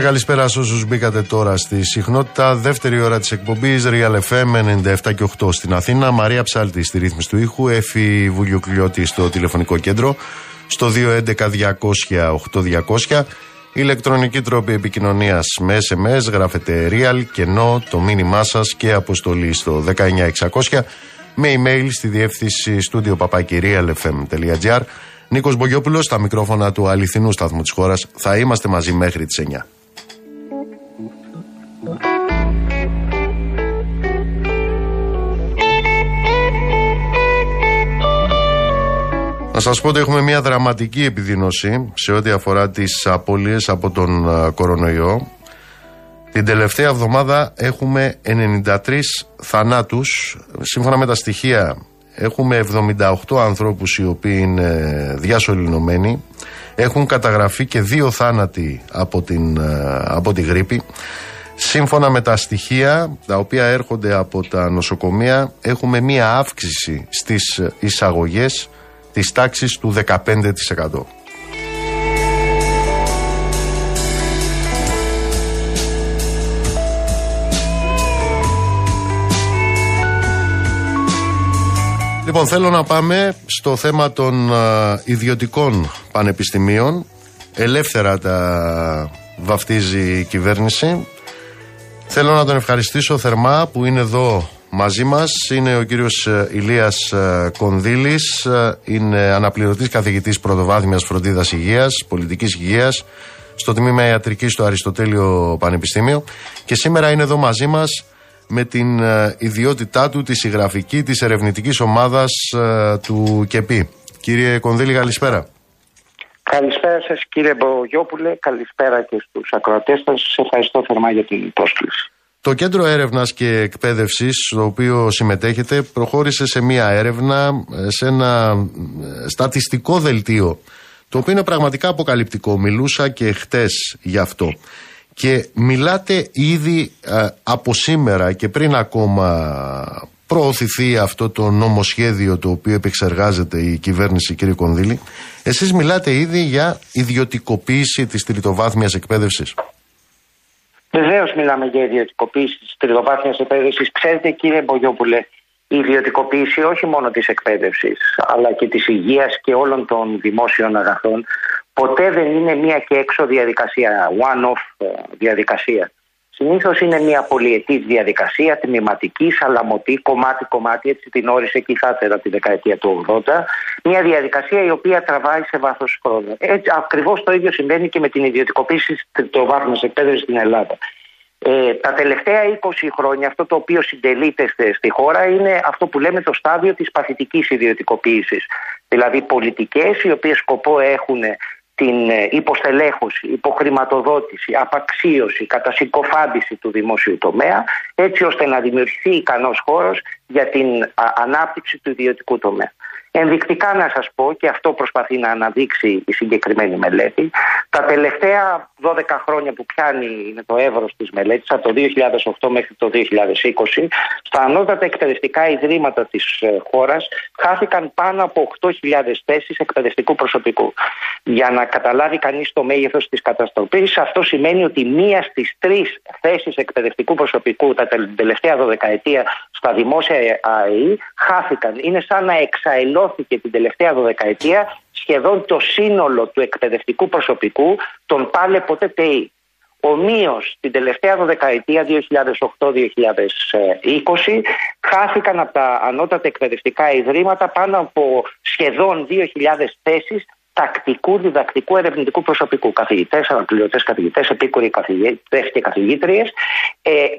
Καλησπέρα σε όσους μπήκατε τώρα στη συχνότητα. Δεύτερη ώρα της εκπομπής Real FM 97 και 8 στην Αθήνα. Μαρία Ψάλτη στη ρύθμιση του ήχου. Εύη Βουγιουκλιώτη στο τηλεφωνικό κέντρο. Στο 211-200-8200. Ηλεκτρονική τρόπη επικοινωνίας με SMS. Γράφετε Real, κενό, το μήνυμά σας και αποστολή στο 19600. Με email στη διεύθυνση studio@realfm.gr. Νίκος Μπογιόπουλος στα μικρόφωνα του αληθινού σταθμού της χώρας. Θα είμαστε μαζί μέχρι τις 9. Να σας πω ότι έχουμε μια δραματική επιδείνωση σε ό,τι αφορά τις απώλειες από τον κορονοϊό. Την τελευταία εβδομάδα έχουμε 93 θανάτους. Σύμφωνα με τα στοιχεία έχουμε 78 ανθρώπους οι οποίοι είναι διασωληνωμένοι. Έχουν καταγραφεί και 2 θάνατοι από τη γρίπη. Σύμφωνα με τα στοιχεία τα οποία έρχονται από τα νοσοκομεία έχουμε μια αύξηση στις εισαγωγές της τάξης του 15%. Λοιπόν, θέλω να πάμε στο θέμα των ιδιωτικών πανεπιστημίων. Ελεύθερα τα βαφτίζει η κυβέρνηση. Θέλω να τον ευχαριστήσω θερμά που είναι εδώ Μαζί μας είναι ο κύριος Ηλίας Κονδύλης, είναι αναπληρωτής καθηγητής πρωτοβάθμιας φροντίδας υγείας, πολιτικής υγείας, στο τμήμα ιατρικής στο Αριστοτέλειο Πανεπιστήμιο, και σήμερα είναι εδώ μαζί μας με την ιδιότητά του τη συγγραφική της ερευνητικής ομάδας του ΚΕΠΗ. Κύριε Κονδύλη, καλησπέρα. Καλησπέρα σας κύριε Μπογιόπουλε, καλησπέρα και στους ακροατές σας. Σας ευχαριστώ θερμά για την πρόσκληση. Το Κέντρο Έρευνας και Εκπαίδευσης, στο οποίο συμμετέχετε, προχώρησε σε μία έρευνα, σε ένα στατιστικό δελτίο, το οποίο είναι πραγματικά αποκαλυπτικό. Μιλούσα και χτες γι' αυτό. Και μιλάτε ήδη από σήμερα και πριν ακόμα προωθηθεί αυτό το νομοσχέδιο το οποίο επεξεργάζεται η κυβέρνηση, κύριε Κονδύλη, εσείς μιλάτε ήδη για ιδιωτικοποίηση της τριτοβάθμιας εκπαίδευσης. Βεβαίως μιλάμε για ιδιωτικοποίηση της τριτοβάθμιας εκπαίδευσης. Ξέρετε κύριε Μπογιόπουλε, η ιδιωτικοποίηση όχι μόνο της εκπαίδευσης αλλά και της υγείας και όλων των δημόσιων αγαθών ποτέ δεν είναι μία και έξω διαδικασία, one-off διαδικασία. Συνήθως είναι μία πολυετής διαδικασία, τμηματική, σαλαμωτή, κομμάτι-κομμάτι, έτσι την όρισε και η Θάτερα τη δεκαετία του 80. Μία διαδικασία η οποία τραβάει σε βάθος χρόνου. Έτσι, ακριβώς το ίδιο συμβαίνει και με την ιδιωτικοποίηση της τριτοβάθμιας εκπαίδευσης στην Ελλάδα. Τα τελευταία 20 χρόνια αυτό το οποίο συντελείται στη χώρα είναι αυτό που λέμε το στάδιο της παθητικής ιδιωτικοποίησης. Δηλαδή πολιτικές οι οποίες σκοπό έχουν την υποστελέχωση, υποχρηματοδότηση, απαξίωση, κατασυγκοφάντηση του δημόσιου τομέα, έτσι ώστε να δημιουργηθεί ικανός χώρος για την ανάπτυξη του ιδιωτικού τομέα. Ενδεικτικά να σας πω, και αυτό προσπαθεί να αναδείξει η συγκεκριμένη μελέτη, τα τελευταία 12 χρόνια που πιάνει είναι το εύρος της μελέτης, από το 2008 μέχρι το 2020, στα ανώτατα εκπαιδευτικά ιδρύματα της χώρας χάθηκαν πάνω από 8.000 θέσεις εκπαιδευτικού προσωπικού. Για να καταλάβει κανείς το μέγεθος της καταστροφής, αυτό σημαίνει ότι 1 στις 3 θέσεις εκπαιδευτικού προσωπικού τα τελευταία 12ετία στα δημόσια ΑΕΗ χάθηκαν. Είναι σαν να εξαελώθηκε την τελευταία 12ετία σχεδόν το σύνολο του εκπαιδευτικού προσωπικού των πάλε ποτέ ΤΕΗ. Ομοίως την τελευταία 12ετία 2008-2020 χάθηκαν από τα ανώτατα εκπαιδευτικά ιδρύματα πάνω από σχεδόν 2.000 θέσεις τακτικού διδακτικού ερευνητικού προσωπικού. Καθηγητές, αναπληρωτές καθηγητές, επίκουροι καθηγητές και καθηγήτριες.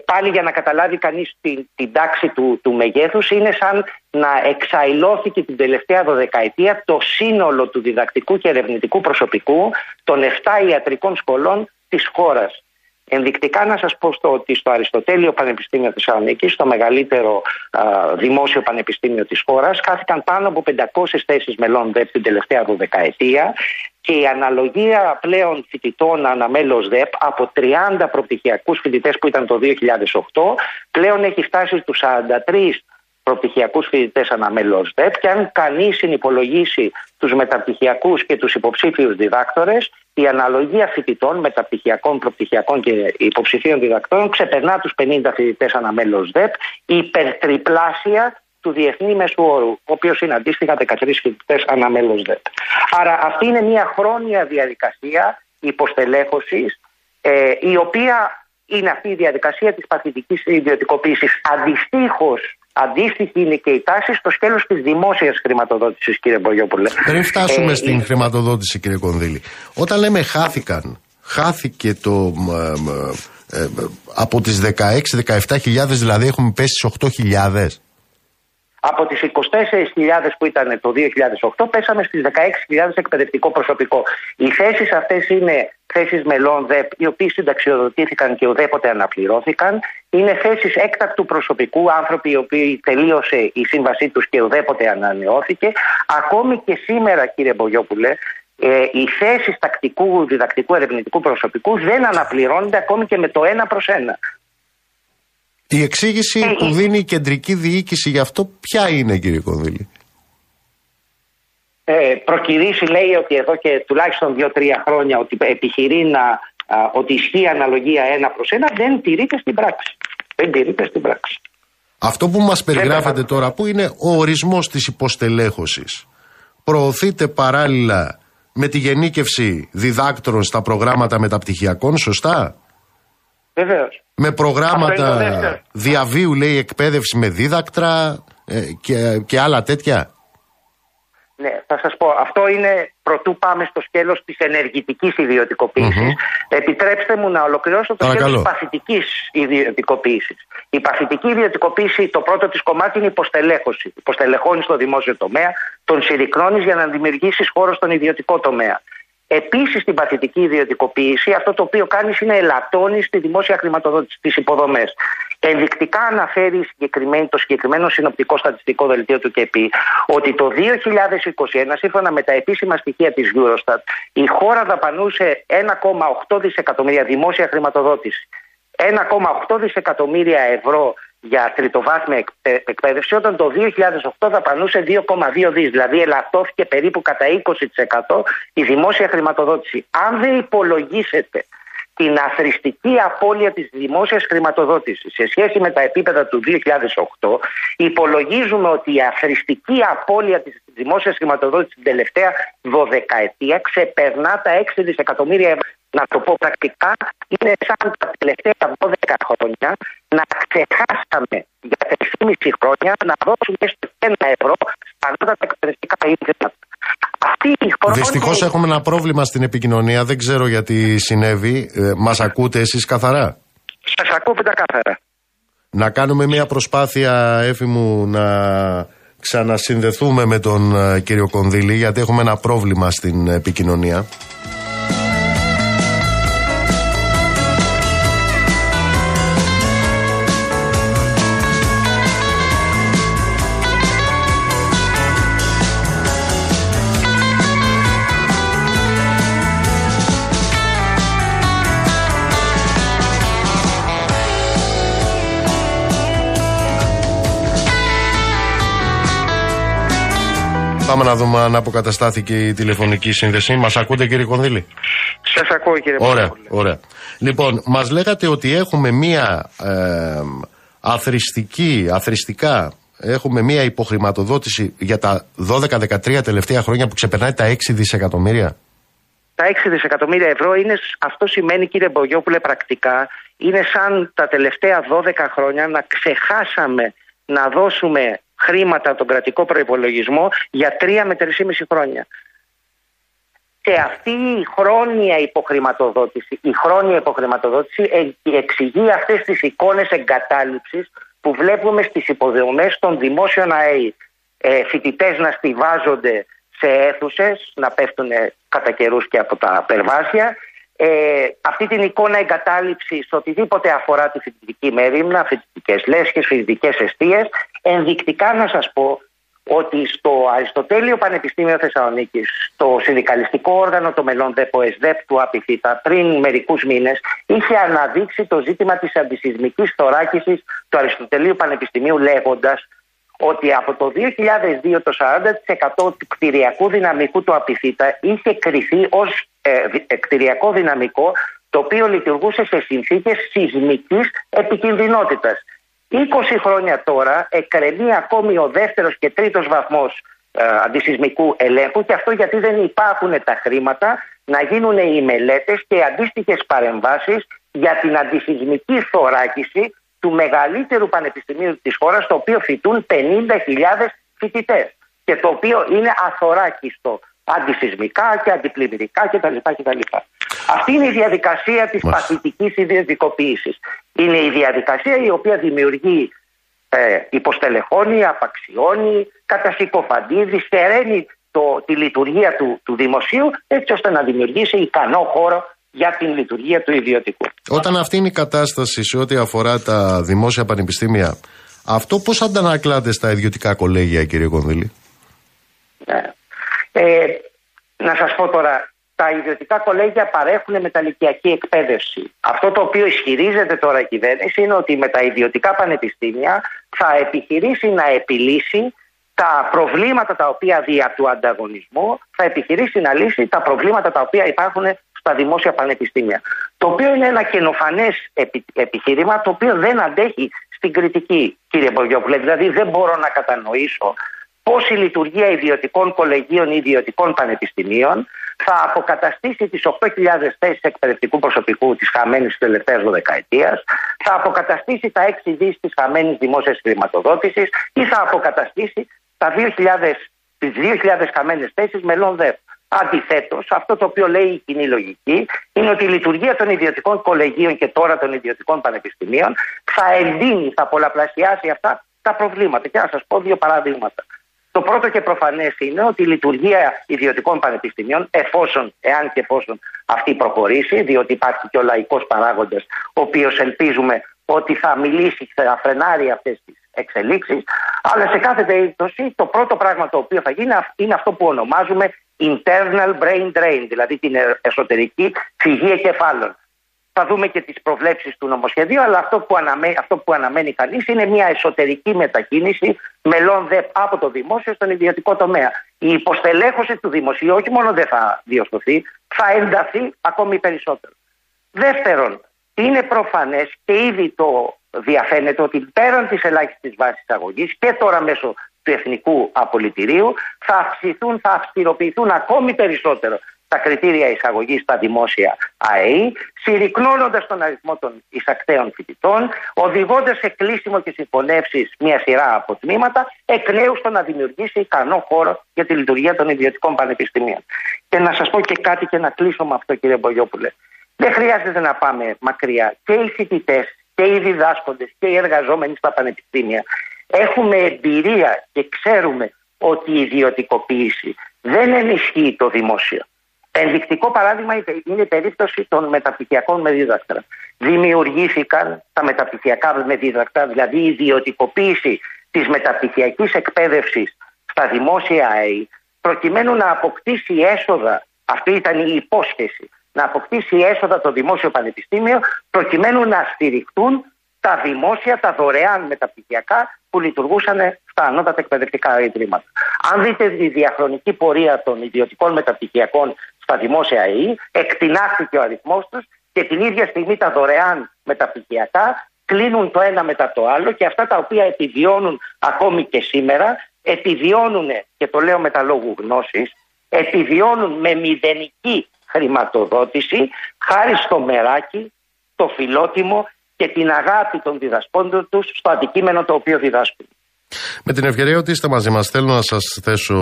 Πάλι για να καταλάβει κανείς την τάξη του μεγέθους, είναι σαν να εξαηλώθηκε την τελευταία 12ετία το σύνολο του διδακτικού και ερευνητικού προσωπικού των 7 ιατρικών σχολών της χώρας. Ενδεικτικά να σας πω ότι στο Αριστοτέλειο Πανεπιστήμιο Θεσσαλονίκης, στο μεγαλύτερο δημόσιο πανεπιστήμιο της χώρας, χάθηκαν πάνω από 500 θέσεις μελών ΔΕΠ την τελευταία 12ετία και η αναλογία πλέον φοιτητών αναμέλος ΔΕΠ από 30 προπτυχιακούς φοιτητές που ήταν το 2008 πλέον έχει φτάσει στους 43 προπτυχιακούς φοιτητές αναμέλος ΔΕΠ, και αν κανείς συνυπολογίσει τους μεταπτυχιακούς και τους υποψήφιους διδάκτορες, η αναλογία φοιτητών, μεταπτυχιακών, προπτυχιακών και υποψηφίων διδακτών ξεπερνά τους 50 φοιτητές αναμέλος ΔΕΠ, υπερτριπλάσια του διεθνή μέσου όρου, ο οποίος είναι αντίστοιχα 13 φοιτητές αναμέλος ΔΕΠ. Άρα αυτή είναι μια χρόνια διαδικασία υποστελέχωσης, η οποία είναι αυτή η διαδικασία της παθητικής ιδιωτικοποίησης. Αντίστοιχη είναι και η τάση στο σκέλος της δημόσιας χρηματοδότησης, κύριε Μπογιόπουλε. Πριν φτάσουμε στην χρηματοδότηση, κύριε Κονδύλη, όταν λέμε χάθηκε το από τις 16-17 χιλιάδες, δηλαδή έχουμε πέσει στις 8.000. Από τις 24.000 που ήταν το 2008 πέσαμε στις 16.000 εκπαιδευτικό προσωπικό. Οι θέσεις αυτές είναι θέσεις μελών ΔΕΠ, οι οποίοι συνταξιοδοτήθηκαν και ουδέποτε αναπληρώθηκαν. Είναι θέσεις έκτακτου προσωπικού, άνθρωποι οι οποίοι τελείωσε η σύμβασή τους και ουδέποτε ανανεώθηκε. Ακόμη και σήμερα, κύριε Μπογιόπουλε, οι θέσεις τακτικού, διδακτικού, ερευνητικού προσωπικού δεν αναπληρώνονται ακόμη και με το 1 προς 1. Η εξήγηση που δίνει η κεντρική διοίκηση γι' αυτό ποια είναι, κύριε Κονδύλη? Προκυρήσει, λέει, ότι εδώ και τουλάχιστον 2-3 χρόνια ότι επιχειρεί ότι ισχύει αναλογία 1 προς 1, δεν τηρείται στην πράξη. Αυτό που μας περιγράφεται τώρα, που είναι ο ορισμός της υποστελέχωσης, προωθείται παράλληλα με τη γενίκευση διδάκτρων στα προγράμματα μεταπτυχιακών, σωστά? Βεβαίως. Με προγράμματα διαβίου, λέει, εκπαίδευση με δίδακτρα και άλλα τέτοια. Ναι, θα σας πω. Αυτό είναι πρωτού πάμε στο σκέλος της ενεργητικής ιδιωτικοποίησης. Επιτρέψτε μου να ολοκληρώσω το σκέλος της παθητικής ιδιωτικοποίησης. Η παθητική ιδιωτικοποίηση, το πρώτο της κομμάτι είναι η υποστελέχωση. Υποστελεχώνεις το δημόσιο τομέα, τον συρρυκνώνεις για να δημιουργήσεις χώρο στον ιδιωτικό τομέα. Επίσης, στην παθητική ιδιωτικοποίηση, αυτό το οποίο κάνεις είναι ελαττώνεις τη δημόσια χρηματοδότηση, τις υποδομές. Ενδεικτικά αναφέρει το συγκεκριμένο συνοπτικό στατιστικό δελτίο του ΚΕΠΗ ότι το 2021, σύμφωνα με τα επίσημα στοιχεία της Eurostat, η χώρα δαπανούσε 1,8 δισεκατομμύρια δημόσια χρηματοδότηση. 1,8 δισεκατομμύρια ευρώ για τριτοβάθμια εκπαίδευση, όταν το 2008 δαπανούσε 2,2 δις, δηλαδή ελαττώθηκε περίπου κατά 20% η δημόσια χρηματοδότηση. Αν δεν υπολογίσετε την αθροιστική απώλεια της δημόσιας χρηματοδότησης σε σχέση με τα επίπεδα του 2008, υπολογίζουμε ότι η αθροιστική απώλεια της δημόσιας χρηματοδότησης την τελευταία 12ετία ξεπερνά τα 6 δισεκατομμύρια ευρώ. Να το πω πρακτικά, είναι σαν τα τελευταία 12 χρόνια να ξεχάσαμε για 3,5 χρόνια να δώσουμε έστω €1 στα ανώτατα εκπαιδευτικά ίδρυματα. Δυστυχώς έχουμε ένα πρόβλημα στην επικοινωνία. Δεν ξέρω γιατί συνέβη. Μας ακούτε εσείς καθαρά? Σας ακούτε καθαρά. Να κάνουμε μια προσπάθεια, Έφη μου, να ξανασυνδεθούμε με τον κύριο Κονδύλη, γιατί έχουμε ένα πρόβλημα στην επικοινωνία. Πάμε να δούμε αν αποκαταστάθηκε η τηλεφωνική σύνδεση. Μας ακούτε, κύριε Κονδύλη? Σας ακούω, κύριε Κονδύλη. Ωραία. Λοιπόν, μας λέγατε ότι έχουμε μία έχουμε μία υποχρηματοδότηση για τα 12-13 τελευταία χρόνια που ξεπερνάει τα 6 δισεκατομμύρια. Τα 6 δισεκατομμύρια ευρώ είναι, αυτό σημαίνει, κύριε Μπογιόπουλε, πρακτικά, είναι σαν τα τελευταία 12 χρόνια να ξεχάσαμε να δώσουμε χρήματα τον κρατικό προϋπολογισμό για 3 με 3,5 χρόνια. Και αυτή η χρόνια υποχρηματοδότηση, εξηγεί αυτές τις εικόνες εγκατάλειψης που βλέπουμε στις υποδομές των δημόσιων ΑΕΗ. Φοιτητές να στιβάζονται σε αίθουσες, να πέφτουν κατά καιρούς και από τα περβάσια. Αυτή την εικόνα εγκατάλειψης σε οτιδήποτε αφορά τη φοιτητική μέριμνα, φοιτητικές λέσχες, φοιτητικές εστίες. Ενδεικτικά να σας πω ότι στο Αριστοτέλειο Πανεπιστήμιο Θεσσαλονίκης, το συνδικαλιστικό όργανο των μελών ΔΕΠΟΕΣΔΕΠ του ΑΠΙΘΙΤΑ, πριν μερικούς μήνες, είχε αναδείξει το ζήτημα της αντισυσμικής θωράκισης του Αριστοτελείου Πανεπιστημίου, λέγοντας ότι από το 2002 το 40% του κτηριακού δυναμικού του ΑΠΙΘΙΤΑ είχε κριθεί ως κτηριακό δυναμικό, το οποίο λειτουργούσε σε συνθήκες σεισμικής επικινδυνότητας. 20 χρόνια τώρα εκκρεμεί ακόμη ο δεύτερος και τρίτος βαθμός αντισυσμικού ελέγχου, και αυτό γιατί δεν υπάρχουν τα χρήματα να γίνουν οι μελέτες και αντίστοιχες παρεμβάσεις για την αντισυσμική θωράκιση του μεγαλύτερου πανεπιστημίου της χώρας, το οποίο φοιτούν 50.000 φοιτητές και το οποίο είναι αθωράκιστο αντισυσμικά και αντιπλημμυρικά κτλ. Αυτή είναι η διαδικασία της παθητικής ιδιωτικοποίησης. Είναι η διαδικασία η οποία δημιουργεί, υποστελεχώνει, απαξιώνει, κατασυκοφαντεί, δυστεραίνει τη λειτουργία του δημοσίου, έτσι ώστε να δημιουργήσει ικανό χώρο για την λειτουργία του ιδιωτικού. Όταν αυτή είναι η κατάσταση σε ό,τι αφορά τα δημόσια πανεπιστήμια, αυτό πώς αντανακλάται στα ιδιωτικά κολέγια, κύριε Κονδύλη? Να σας πω τώρα, τα ιδιωτικά κολέγια παρέχουν μεταλλικιακή εκπαίδευση. Αυτό το οποίο ισχυρίζεται τώρα η κυβέρνηση είναι ότι με τα ιδιωτικά πανεπιστήμια θα επιχειρήσει να επιλύσει τα προβλήματα τα οποία δια του ανταγωνισμού, θα επιχειρήσει να λύσει τα προβλήματα τα οποία υπάρχουν στα δημόσια πανεπιστήμια. Το οποίο είναι ένα καινοφανές επιχείρημα, το οποίο δεν αντέχει στην κριτική, κύριε Μπογιόπουλε. Δηλαδή δεν μπορώ να κατανοήσω πώς η λειτουργία ιδιωτικών κολεγίων ή ιδιωτικών πανεπιστημίων θα αποκαταστήσει τις 8.000 θέσεις εκπαιδευτικού προσωπικού της χαμένης της τελευταίας 12ετίας, θα αποκαταστήσει τα 6 δις της χαμένης δημόσιας χρηματοδότησης ή θα αποκαταστήσει τις 2.000 χαμένες θέσεις μελών ΔΕΠ. Αντιθέτως, αυτό το οποίο λέει η κοινή λογική είναι ότι η λειτουργία των ιδιωτικών κολεγίων και τώρα των ιδιωτικών πανεπιστημίων θα εντείνει, θα πολλαπλασιάσει αυτά τα προβλήματα. Και να σας πω δύο παραδείγματα. Το πρώτο και προφανές είναι ότι η λειτουργία ιδιωτικών πανεπιστημίων, εάν και εφόσον αυτή προχωρήσει, διότι υπάρχει και ο λαϊκός παράγοντας, ο οποίος ελπίζουμε ότι θα μιλήσει, θα φρενάρει αυτές τις εξελίξεις. Αλλά σε κάθε περίπτωση, το πρώτο πράγμα το οποίο θα γίνει είναι αυτό που ονομάζουμε internal brain drain, δηλαδή την εσωτερική φυγή εγκεφάλων. Θα δούμε και τις προβλέψεις του νομοσχεδίου, αλλά αυτό που αναμένει κανείς είναι μια εσωτερική μετακίνηση μελών ΔΕΠ από το δημόσιο στον ιδιωτικό τομέα. Η υποστελέχωση του δημοσίου όχι μόνο δεν θα διορθωθεί, θα ενταθεί ακόμη περισσότερο. Δεύτερον, είναι προφανές και ήδη το διαφαίνεται ότι πέραν της ελάχιστης βάσης αγωγής και τώρα μέσω του εθνικού απολυτηρίου θα αυστηροποιηθούν ακόμη περισσότερο τα κριτήρια εισαγωγής στα δημόσια ΑΕΗ, συρρυκνώνοντας τον αριθμό των εισακταίων φοιτητών, οδηγώντας σε κλείσιμο και συγχωνεύσεις μια σειρά από τμήματα, εκ νέου στο να δημιουργήσει ικανό χώρο για τη λειτουργία των ιδιωτικών πανεπιστημίων. Και να σας πω και κάτι και να κλείσω με αυτό, κύριε Μπογιόπουλε. Δεν χρειάζεται να πάμε μακριά. Και οι φοιτητές και οι διδάσκοντες και οι εργαζόμενοι στα πανεπιστήμια έχουμε εμπειρία και ξέρουμε ότι η ιδιωτικοποίηση δεν ενισχύει το δημόσιο. Ενδεικτικό παράδειγμα είναι η περίπτωση των μεταπτυχιακών με δίδακτρα. Δημιουργήθηκαν τα μεταπτυχιακά με δίδακτρα, δηλαδή η ιδιωτικοποίηση της μεταπτυχιακής εκπαίδευσης στα δημόσια ΑΕΗ, προκειμένου να αποκτήσει έσοδα, αυτή ήταν η υπόσχεση, να αποκτήσει έσοδα το δημόσιο πανεπιστήμιο, προκειμένου να στηριχτούν τα δημόσια, τα δωρεάν μεταπτυχιακά που λειτουργούσαν στα ανώτατα εκπαιδευτικά ιδρύματα. Αν δείτε τη διαχρονική πορεία των ιδιωτικών μεταπτυχιακών στα δημόσια ΑΕΗ, εκτινάχθηκε ο αριθμός τους και την ίδια στιγμή τα δωρεάν μεταπτυχιακά κλείνουν το ένα μετά το άλλο και αυτά τα οποία επιβιώνουν ακόμη και σήμερα, επιβιώνουν, και το λέω με τα λόγου γνώσης, επιβιώνουν με μηδενική χρηματοδότηση χάρη στο μεράκι, το φιλότιμο και την αγάπη των διδασκόντων τους στο αντικείμενο το οποίο διδάσκουν. Με την ευκαιρία ότι είστε μαζί μας, θέλω να σας θέσω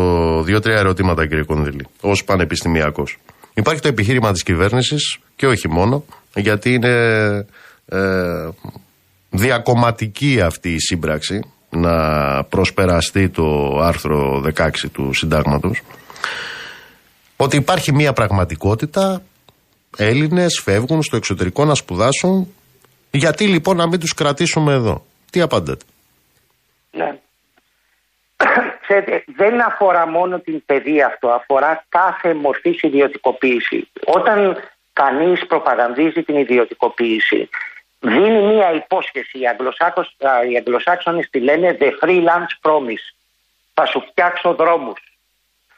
2-3 ερωτήματα, κύριε Κονδύλη, ως πανεπιστημιακός. Υπάρχει το επιχείρημα της κυβέρνησης, και όχι μόνο, γιατί είναι διακομματική αυτή η σύμπραξη να προσπεραστεί το άρθρο 16 του συντάγματος, ότι υπάρχει μια πραγματικότητα, Έλληνες φεύγουν στο εξωτερικό να σπουδάσουν, γιατί λοιπόν να μην τους κρατήσουμε εδώ? Τι απαντάτε? Ναι. Ξέρετε, δεν αφορά μόνο την παιδεία αυτό, αφορά κάθε μορφής ιδιωτικοποίηση. Όταν κανείς προπαγανδίζει την ιδιωτικοποίηση, δίνει μία υπόσχεση. Οι Αγγλοσάξονες τη λένε the free lunch promise. Θα σου φτιάξω δρόμους,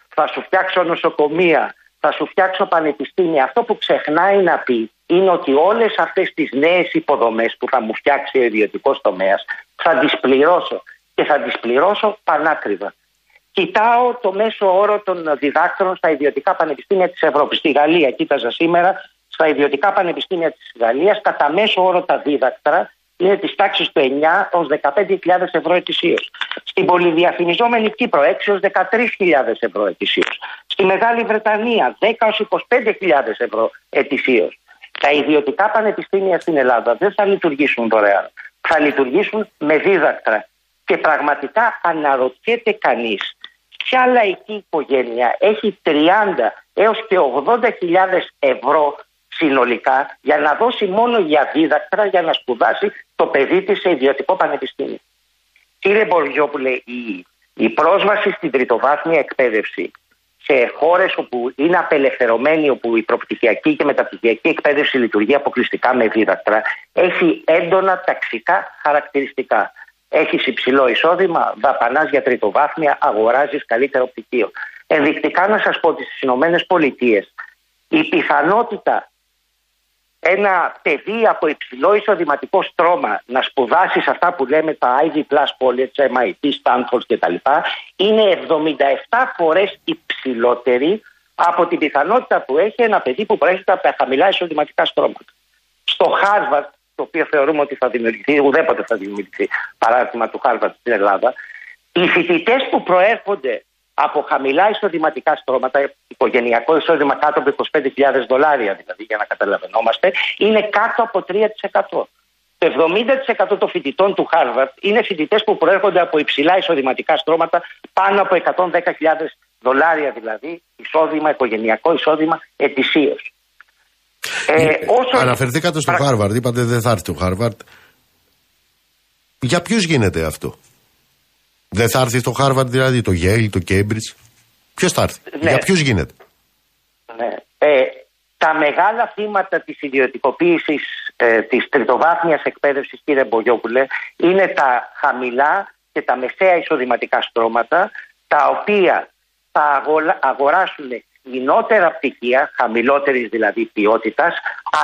θα σου φτιάξω νοσοκομεία, θα σου φτιάξω πανεπιστήμια. Αυτό που ξεχνάει να πει είναι ότι όλες αυτές τις νέες υποδομές που θα μου φτιάξει ο ιδιωτικός τομέας θα τις πληρώσω και θα τις πληρώσω πανάκριβα. Κοιτάω το μέσο όρο των διδάκτρων στα ιδιωτικά πανεπιστήμια της Ευρώπης. Στη Γαλλία, κοίταζα σήμερα, στα ιδιωτικά πανεπιστήμια της Γαλλίας, κατά μέσο όρο τα δίδακτρα είναι της τάξης του 9.000 έως 15.000 ευρώ ετησίως. Στην πολυδιαφημιζόμενη Κύπρο, 6.000 έως 13.000 ευρώ ετησίως. Στη Μεγάλη Βρετανία, 10.000 έως 25.000 ευρώ ετησίως. Τα ιδιωτικά πανεπιστήμια στην Ελλάδα δεν θα λειτουργήσουν δωρεάν. Θα λειτουργήσουν με δίδακτρα. Και πραγματικά αναρωτιέται κανείς ποια λαϊκή οικογένεια έχει 30.000 έως 80.000 ευρώ συνολικά για να δώσει μόνο για δίδακτρα για να σπουδάσει το παιδί της σε ιδιωτικό πανεπιστήμιο. Κύριε Μπογιόπουλε, η πρόσβαση στην τριτοβάθμια εκπαίδευση σε χώρες όπου είναι απελευθερωμένη, όπου η προπτυχιακή και μεταπτυχιακή εκπαίδευση λειτουργεί αποκλειστικά με δίδακτρα, έχει έντονα ταξικά χαρακτηριστικά. Έχεις υψηλό εισόδημα, δαπανάς για τριτοβάθμια, αγοράζεις καλύτερο πτυχίο. Ενδεικτικά να σας πω ότι στις Ηνωμένες Πολιτείες η πιθανότητα ένα παιδί από υψηλό εισοδηματικό στρώμα να σπουδάσει σε αυτά που λέμε τα Ivy Plus College, MIT, Stanford κτλ. Είναι 77 φορές υψηλότερη από την πιθανότητα που έχει ένα παιδί που προέρχεται από τα χαμηλά εισοδηματικά στρώματα. Στο Χάρβαρντ, το οποίο θεωρούμε ότι θα δημιουργηθεί, ουδέποτε θα δημιουργηθεί παράδειγμα του Χάρβαρντ στην Ελλάδα, οι φοιτητές που προέρχονται από χαμηλά εισοδηματικά στρώματα, οικογενειακό εισόδημα κάτω από $25,000 δηλαδή, για να καταλαβαίνόμαστε, είναι κάτω από 3%. Το 70% των φοιτητών του Χάρβαρντ είναι φοιτητές που προέρχονται από υψηλά εισοδηματικά στρώματα, πάνω από $110,000 δηλαδή, εισόδημα, οικογενειακό εισόδημα ετησίως. Αναφερθήκατε στο Χάρβαρντ, είπατε δεν θα έρθει το Χάρβαρντ. Για ποιους γίνεται αυτό? Δεν θα έρθει το Χάρβαρντ, δηλαδή το Yale, το Cambridge? Ποιος θα έρθει, ναι. Για ποιους γίνεται? Ναι. Τα μεγάλα θύματα της ιδιωτικοποίησης της τριτοβάθμιας εκπαίδευσης, κύριε Μπογιόπουλε, είναι τα χαμηλά και τα μεσαία εισοδηματικά στρώματα, τα οποία θα αγοράσουν φθηνότερα πτυχία, χαμηλότερης δηλαδή ποιότητας,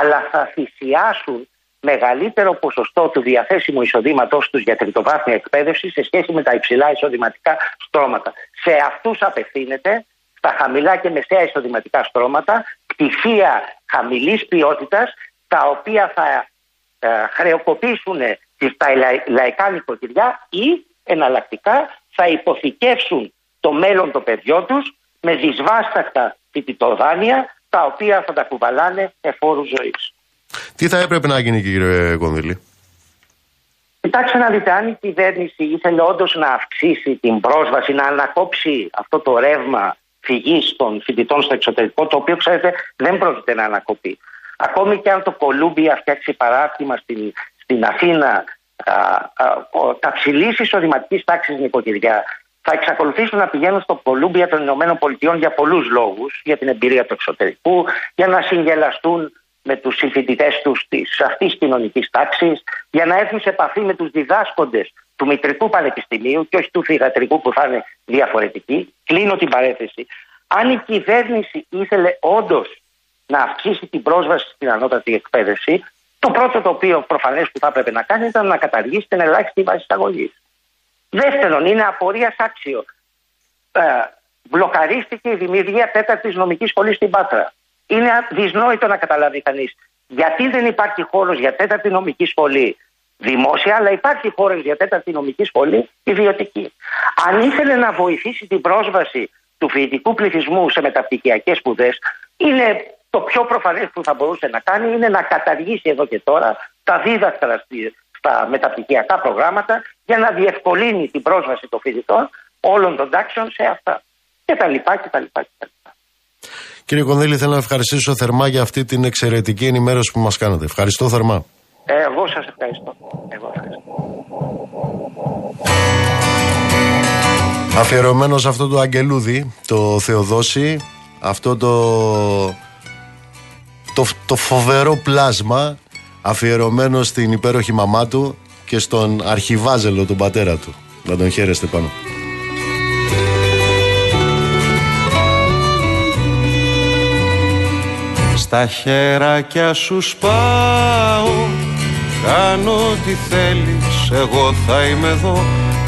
αλλά θα θυσιάσουν μεγαλύτερο ποσοστό του διαθέσιμου εισοδήματός τους για τριτοβάθμια εκπαίδευση σε σχέση με τα υψηλά εισοδηματικά στρώματα. Σε αυτούς απευθύνεται, στα χαμηλά και μεσαία εισοδηματικά στρώματα, πτυχία χαμηλής ποιότητας, τα οποία θα χρεοκοπήσουν τα λαϊκά νοικοκυριά ή εναλλακτικά θα υποθηκεύσουν το μέλλον των παιδιών τους με δυσβάστακτα φοιτητοδάνεια, τα οποία θα τα κουβαλάνε εφόρου ζωής. Τι θα έπρεπε να γίνει, κύριε Κονδύλη? Κοιτάξτε να δείτε, αν η κυβέρνηση ήθελε όντως να αυξήσει την πρόσβαση, να ανακόψει αυτό το ρεύμα φυγής των φοιτητών στο εξωτερικό, το οποίο ξέρετε δεν πρόκειται να ανακοπεί. Ακόμη και αν το Κολούμπια φτιάξει παράρτημα στην Αθήνα, τα ψηλής εισοδηματικής τάξης νοικοκυριά θα εξακολουθήσουν να πηγαίνουν στο Κολούμπια των ΗΠΑ για πολλούς λόγους, για την εμπειρία του εξωτερικού, για να συγγελαστούν με τους συμφοιτητές τους της αυτής κοινωνικής τάξης, για να έρθουν σε επαφή με τους διδάσκοντες του Μητρικού Πανεπιστημίου και όχι του Θηγατρικού που θα είναι διαφορετικοί. Κλείνω την παρένθεση. Αν η κυβέρνηση ήθελε όντως να αυξήσει την πρόσβαση στην ανώτατη εκπαίδευση, το πρώτο το οποίο προφανές που θα έπρεπε να κάνει ήταν να καταργήσει την ελάχιστη βάση εισαγωγής. Δεύτερον, είναι απορίας άξιο. Μπλοκαρίστηκε η δημιουργία τέταρτης νομικής σχολής στην Πάτρα. Είναι δυσνόητο να καταλάβει κανείς γιατί δεν υπάρχει χώρος για τέταρτη νομική σχολή δημόσια, αλλά υπάρχει χώρος για τέταρτη νομική σχολή ιδιωτική. Αν ήθελε να βοηθήσει την πρόσβαση του φοιτητικού πληθυσμού σε μεταπτυχιακές σπουδές, είναι το πιο προφανές που θα μπορούσε να κάνει, είναι να καταργήσει εδώ και τώρα τα δίδακτρα στα μεταπτυχιακά προγράμματα για να διευκολύνει την πρόσβαση των φοιτητών όλων των τάξεων σε αυτά κτλ. Κύριε Κονδύλη, θέλω να ευχαριστήσω θερμά για αυτή την εξαιρετική ενημέρωση που μας κάνατε. Ευχαριστώ θερμά. Εγώ σας ευχαριστώ. Αφιερωμένο σε αυτό το αγγελούδι, το Θεοδόση, αυτό το φοβερό πλάσμα, αφιερωμένο στην υπέροχη μαμά του και στον αρχιβάζελο, τον πατέρα του. Να τον χαίρεστε πάνω. Στα χεράκια σου σπάω, κάνω τι θέλεις, εγώ θα είμαι εδώ.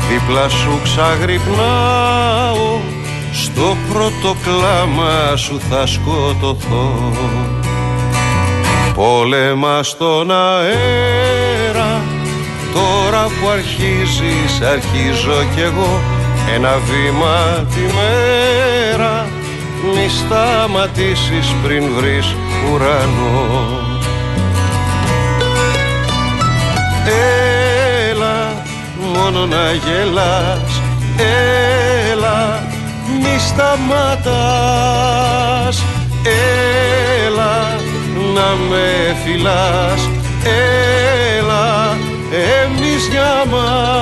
Δίπλα σου ξαγρυπνάω, στο πρώτο κλάμα σου θα σκοτωθώ. Πόλεμα στον αέρα, τώρα που αρχίζεις αρχίζω κι εγώ. Ένα βήμα τη μέρα, μη σταματήσεις πριν βρεις ουρανό. Έλα μόνο να γελάς, έλα μη σταματάς, έλα να με φιλάς, έλα εμείς για μας.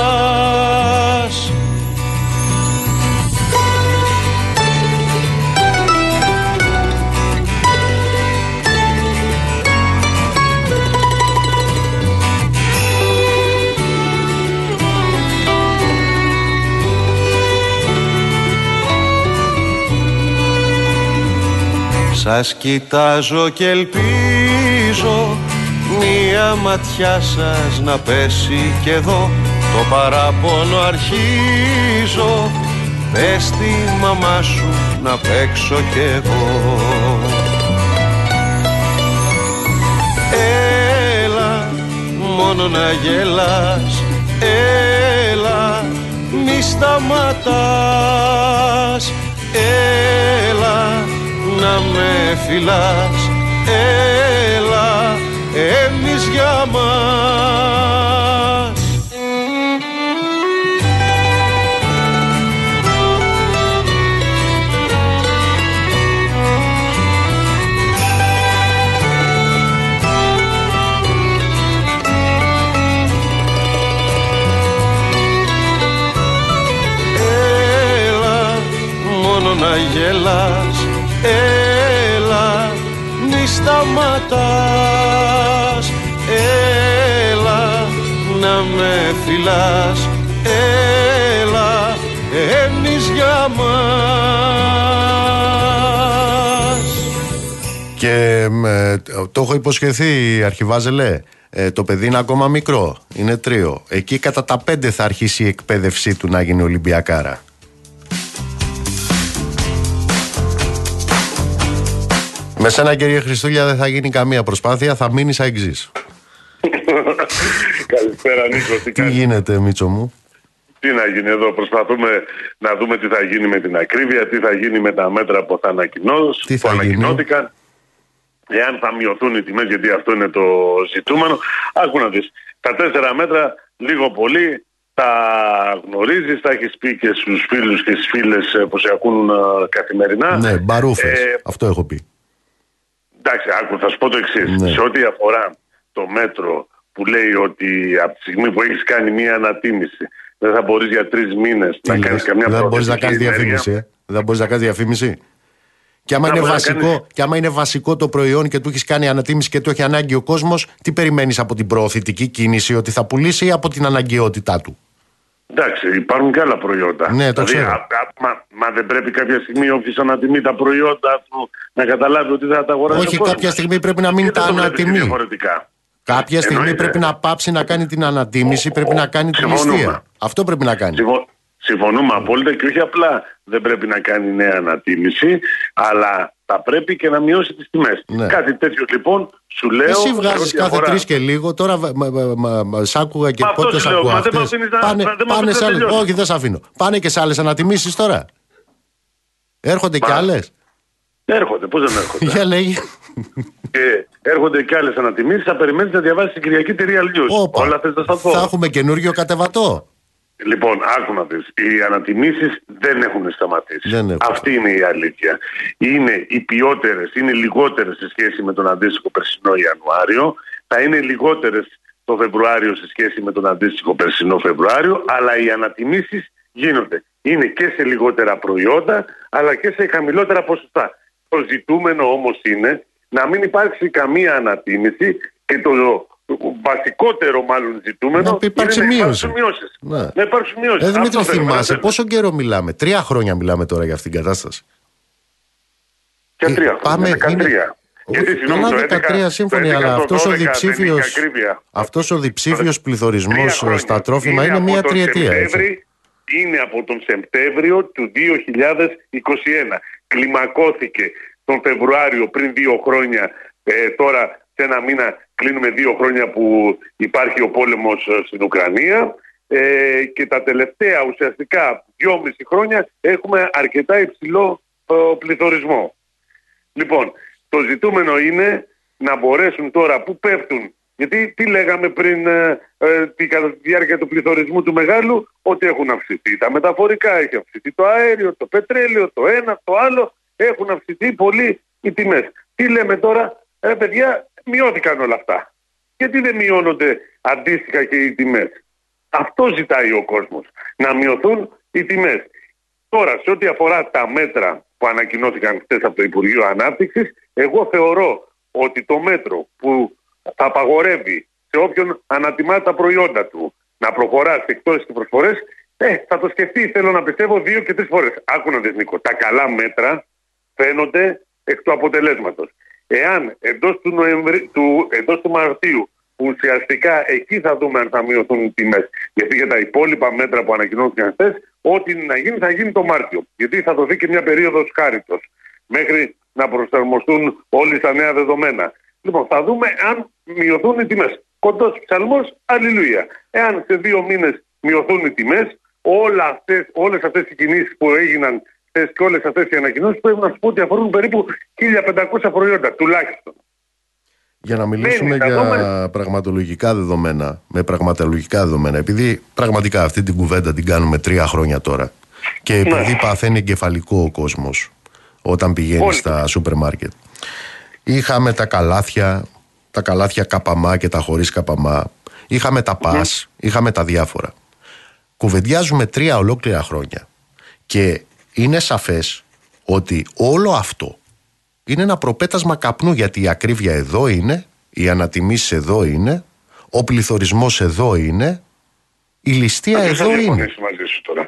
Σας κοιτάζω και ελπίζω ελπίζω μία ματιά σας να πέσει κι εδώ. Το παράπονο αρχίζω, πες τη μαμά σου να παίξω κι εγώ. Έλα μόνο να γελάς, έλα μη σταματάς, έλα να με φιλάς, έλα εμείς για μας. Έλα μόνο να γελάς, έλα μη σταματάς, έλα να με φιλάς, έλα εμείς για μας. Και το έχω υποσχεθεί, αρχιβάζελε, το παιδί είναι ακόμα μικρό, είναι 3. Εκεί κατά τα 5 θα αρχίσει η εκπαίδευσή του να γίνει Ολυμπιακάρα. Με σένα, κύριε Χριστούλια, δεν θα γίνει καμία προσπάθεια, θα μείνεις αεξής. Καλησπέρα, Νίκο. Τι γίνεται, Μίτσο μου? Τι να γίνει εδώ, προσπαθούμε να δούμε τι θα γίνει με την ακρίβεια, τι θα γίνει με τα μέτρα που θα ανακοινώθηκαν, εάν θα μειωθούν οι τιμές, γιατί αυτό είναι το ζητούμενο. Άκου να δεις, τα 4 μέτρα λίγο πολύ τα γνωρίζεις, τα έχεις πει και στους φίλους και στις φίλες που σε ακούν καθημερινά. Ναι, μπαρούφες, αυτό έχω πει. Εντάξει, άκου, θα σου πω το εξής. Ναι. Σε ό,τι αφορά το μέτρο που λέει ότι από τη στιγμή που έχεις κάνει μία ανατίμηση δεν θα μπορείς για 3 μήνες να κάνεις καμιά πρόταση. Δεν μπορείς να κάνεις διαφήμιση. Δεν μπορείς να κάνεις διαφήμιση. Και άμα, είναι βασικό το προϊόν και του έχεις κάνει ανατίμηση και το έχει ανάγκη ο κόσμος, τι περιμένεις από την προωθητική κίνηση ότι θα πουλήσει ή από την αναγκαιότητά του? Εντάξει, υπάρχουν και άλλα προϊόντα. Ναι, το ξέρω. Μα δεν πρέπει κάποια στιγμή όποιος ανατιμεί τα προϊόντα του να καταλάβει ότι θα τα αγοράσει? Όχι, κάποια στιγμή πρέπει να μην τα ανατιμεί. Κάποια στιγμή πρέπει να πάψει να κάνει την ανατίμηση, πρέπει να κάνει την ληστεία. Αυτό πρέπει να κάνει. Συμφωνούμε απόλυτα, και όχι απλά δεν πρέπει να κάνει νέα ανατίμηση, αλλά θα πρέπει και να μειώσει τις τιμές. Ναι. Κάτι τέτοιο λοιπόν σου λέω. Εσύ βγάζεις κάθε 3 και λίγο, τώρα σ' άκουγα και πότε σ' ακούω. Πάνε σε άλλες. Όχι, δεν σ' αφήνω. Πάνε και σε άλλες ανατιμήσεις τώρα. Έρχονται κι άλλες. Έρχονται, πώς δεν έρχονται. Για λέγει. Έρχονται κι άλλες ανατιμήσεις, θα περιμένεις να διαβάσεις την Κυριακή τη Real News. Όλα θες να σταθώ. Θα έχουμε καινούριο κατεβατό. Λοιπόν, άκου να δεις. Οι ανατιμήσεις δεν έχουν σταματήσει. Αυτή είναι η αλήθεια. Είναι οι ποιότερες, είναι λιγότερες σε σχέση με τον αντίστοιχο περσινό Ιανουάριο. Θα είναι λιγότερες το Φεβρουάριο σε σχέση με τον αντίστοιχο περσινό Φεβρουάριο. Αλλά οι ανατιμήσεις γίνονται. Είναι και σε λιγότερα προϊόντα, αλλά και σε χαμηλότερα ποσοστά. Το ζητούμενο όμως είναι να μην υπάρξει καμία ανατίμηση και το βασικότερο μάλλον ζητούμενο είναι να υπάρξουν μειώσεις. Να υπάρξουν μειώσεις. Δημήτρη, θυμάσαι πόσο καιρό μιλάμε? 3 χρόνια μιλάμε τώρα για αυτήν την κατάσταση. Και 3 χρόνια, 13. Γιατί συνόμως το 11, σύμφωνοι, αλλά αυτός ο διψήφιος πληθωρισμός στα τρόφιμα είναι μία τριετία. Είναι από τον Σεπτέμβριο του 2021. Κλιμακώθηκε τον Φεβρουάριο πριν 2 χρόνια. Τώρα σε ένα μήνα κλείνουμε 2 χρόνια που υπάρχει ο πόλεμος στην Ουκρανία, και τα τελευταία ουσιαστικά 2,5 χρόνια έχουμε αρκετά υψηλό πληθωρισμό. Λοιπόν, το ζητούμενο είναι να μπορέσουν τώρα που πέφτουν, γιατί τι λέγαμε πριν κατά τη διάρκεια του πληθωρισμού του μεγάλου, ότι έχουν αυξηθεί τα μεταφορικά, έχει αυξηθεί το αέριο, το πετρέλαιο, το ένα, το άλλο, έχουν αυξηθεί πολύ οι τιμές. Τι λέμε τώρα, παιδιά, μειώθηκαν όλα αυτά. Γιατί δεν μειώνονται αντίστοιχα και οι τιμές? Αυτό ζητάει ο κόσμος, να μειωθούν οι τιμές. Τώρα, σε ό,τι αφορά τα μέτρα που ανακοινώθηκαν χθες από το Υπουργείο Ανάπτυξης, εγώ θεωρώ ότι το μέτρο που θα απαγορεύει σε όποιον ανατιμά τα προϊόντα του να προχωρά σε εκτός και προσφορές, θα το σκεφτεί, θέλω να πιστεύω, 2 και 3 φορές. Άκου να δεις, Νίκο, τα καλά μέτρα φαίνονται εκ του αποτελέσματος. Εάν εντός του Μαρτίου, που ουσιαστικά εκεί θα δούμε αν θα μειωθούν οι τιμές, γιατί για τα υπόλοιπα μέτρα που ανακοινώθηκαν χθες, ό,τι είναι να γίνει, θα γίνει το Μάρτιο. Γιατί θα δοθεί και μια περίοδος χάριτος, μέχρι να προσαρμοστούν όλοι στα νέα δεδομένα. Λοιπόν, θα δούμε αν μειωθούν οι τιμές. Κοντός ψαλμός, αλληλούια. Εάν σε 2 μήνες μειωθούν οι τιμές, όλες αυτές οι κινήσεις που έγιναν χθες και όλες αυτές οι ανακοινώσεις, πρέπει να σου πω ότι αφορούν περίπου 1.500 προϊόντα τουλάχιστον. Για να μιλήσουμε για πραγματολογικά δεδομένα, επειδή πραγματικά αυτή την κουβέντα την κάνουμε 3 χρόνια τώρα και επειδή παθαίνει εγκεφαλικό ο κόσμος όταν πηγαίνει στα σούπερ μάρκετ. Είχαμε τα καλάθια καπαμά και τα χωρίς καπαμά, είχαμε τα πας, είχαμε τα διάφορα. Κουβεντιάζουμε 3 ολόκληρα χρόνια και είναι σαφές ότι όλο αυτό είναι ένα προπέτασμα καπνού, γιατί η ακρίβεια εδώ είναι, οι ανατιμήσεις εδώ είναι, ο πληθωρισμός εδώ είναι, η ληστεία εδώ είναι.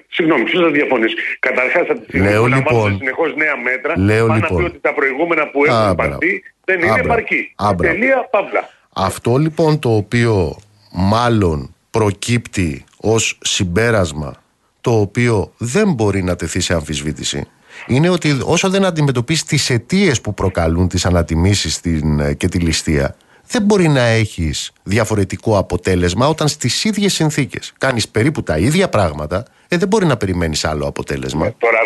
Ποιος θα διαφωνήσει. Καταρχάς, από τη στιγμή που λαμβάνονται συνεχώς νέα μέτρα, να πει ότι τα προηγούμενα που έχουν πάρθει δεν είναι επαρκή. Τελεία, παύλα. Αυτό λοιπόν το οποίο μάλλον προκύπτει ως συμπέρασμα, το οποίο δεν μπορεί να τεθεί σε αμφισβήτηση, είναι ότι όσο δεν αντιμετωπίσει τις αιτίες που προκαλούν τις ανατιμήσεις και τη ληστεία, δεν μπορεί να έχεις διαφορετικό αποτέλεσμα όταν στις ίδιες συνθήκες κάνεις περίπου τα ίδια πράγματα, δεν μπορεί να περιμένεις άλλο αποτέλεσμα. Τώρα,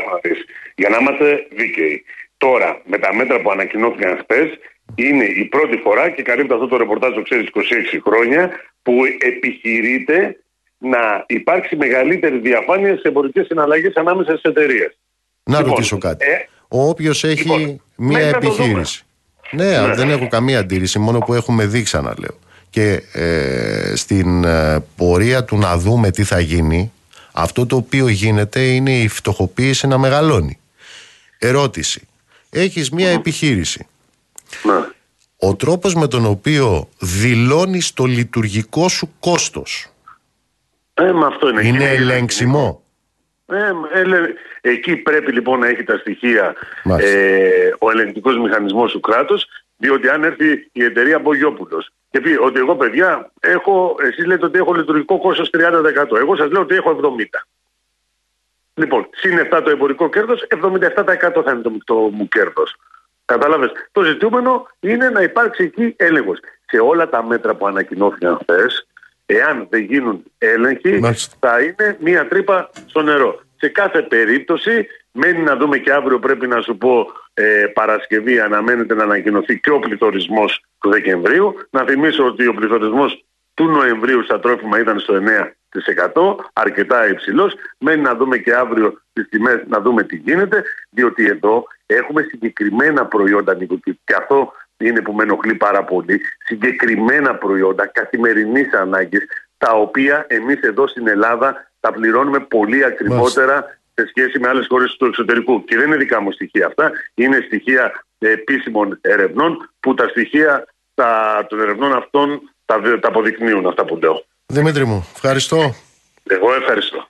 για να είμαστε δίκαιοι, τώρα με τα μέτρα που ανακοινώθηκαν χθες, είναι η πρώτη φορά, και καλύπτω αυτό το ρεπορτάζ, το ξέρεις, 26 χρόνια, που επιχειρείται να υπάρξει μεγαλύτερη διαφάνεια σε εμπορικές συναλλαγές ανάμεσα στις εταιρείες. Να ρωτήσω κάτι. Όποιος έχει μία επιχείρηση. Ναι, δεν έχω καμία αντίρρηση, μόνο που έχουμε δει, ξαναλέω. Και στην πορεία του να δούμε τι θα γίνει, αυτό το οποίο γίνεται είναι η φτωχοποίηση να μεγαλώνει. Ερώτηση. Έχεις μία επιχείρηση. Ο τρόπος με τον οποίο δηλώνεις το λειτουργικό σου κόστος είναι ελέγξιμο. Εκεί πρέπει λοιπόν να έχει τα στοιχεία ο ελεγκτικός μηχανισμός του κράτους, διότι αν έρθει η εταιρεία Μπογιόπουλος και πει ότι εγώ, παιδιά, εσείς λέτε ότι έχω λειτουργικό κόστος 30%, εγώ σας λέω ότι έχω 70%. Λοιπόν, συν 7 το εμπορικό κέρδος, 77% θα είναι το μου κέρδος. Κατάλαβες. Το ζητούμενο είναι να υπάρξει εκεί έλεγχος. Σε όλα τα μέτρα που ανακοινώθηκαν χθες, εάν δεν γίνουν έλεγχοι, θα είναι μία τρύπα στο νερό. Σε κάθε περίπτωση, μένει να δούμε, και αύριο πρέπει να σου πω, Παρασκευή αναμένεται να ανακοινωθεί και ο πληθωρισμός του Δεκεμβρίου. Να θυμίσω ότι ο πληθωρισμός του Νοεμβρίου στα τρόφιμα ήταν στο 9%, αρκετά υψηλός. Μένει να δούμε και αύριο τις τιμές, να δούμε τι γίνεται, διότι εδώ έχουμε συγκεκριμένα προϊόντα, και αυτό είναι που με ενοχλεί πάρα πολύ, συγκεκριμένα προϊόντα καθημερινής ανάγκης, τα οποία εμείς εδώ στην Ελλάδα τα πληρώνουμε πολύ ακριβότερα σε σχέση με άλλες χώρες του εξωτερικού. Και δεν είναι δικά μου στοιχεία αυτά, είναι στοιχεία επίσημων ερευνών, που τα στοιχεία των ερευνών αυτών τα αποδεικνύουν αυτά που λέω. Δημήτρη μου, ευχαριστώ. Εγώ ευχαριστώ.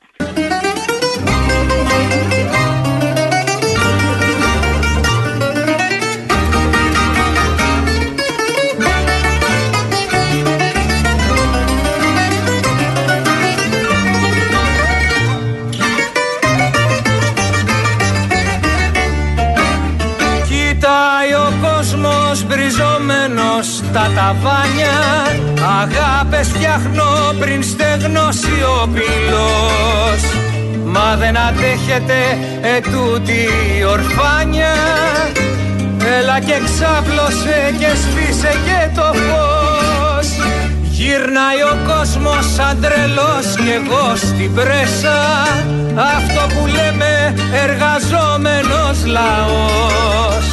Τα ταβάνια, αγάπες φτιάχνω πριν στεγνώσει ο πυλός. Μα δεν αντέχεται ετούτη η ορφάνια. Έλα και ξάπλωσε και σβήσε και το φως. Γυρνάει ο κόσμος σαν τρελός κι εγώ στην πρέσα. Αυτό που λέμε εργαζόμενος λαός.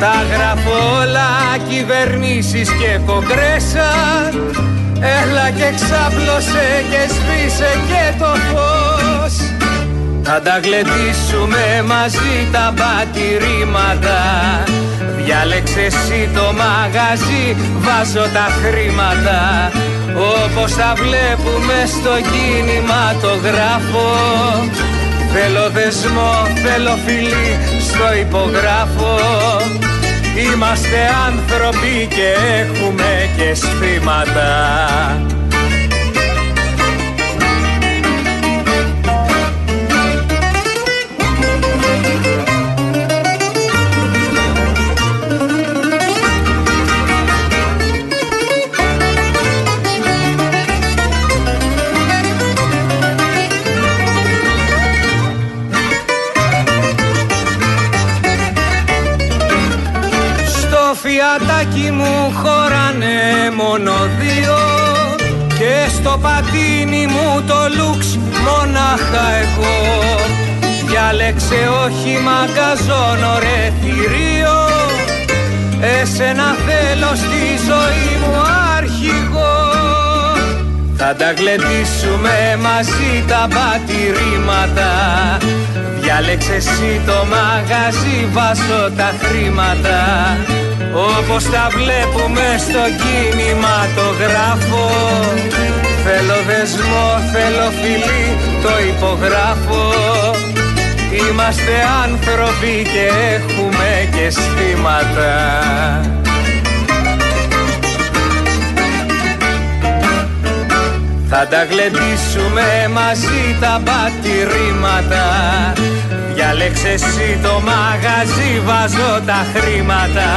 Τα γράφω όλα, κυβερνήσεις και κογκρέσα. Έλα και ξάπλωσε και σβήσε και το φως. Θα τα γλεντήσουμε μαζί τα μπατηρήματα. Διάλεξε εσύ το μαγαζί, βάζω τα χρήματα. Όπως τα βλέπουμε στο κινηματογράφο, θέλω δεσμό, θέλω φιλί, στο υπογράφω. Είμαστε άνθρωποι και έχουμε και αισθήματα. Φιατάκι μου χωράνε μόνο δύο και στο πατίνι μου το λουξ μονάχα εγώ. Διάλεξε όχι μαγκαζόν ρε θηρίο, εσένα θέλω στη ζωή μου αρχηγό. Θα τα γλεντήσουμε μαζί τα πατηρήματα, διάλεξε εσύ το μαγαζί, βάζω τα χρήματα. Όπως τα βλέπουμε στο κινηματογράφο, θέλω δεσμό, θέλω φιλί, το υπογράφω. Είμαστε άνθρωποι και έχουμε και αισθήματα. Θα τα γλεντήσουμε μαζί τα πατηρήματα, διάλεξε εσύ το μαγαζί, βάζω τα χρήματα.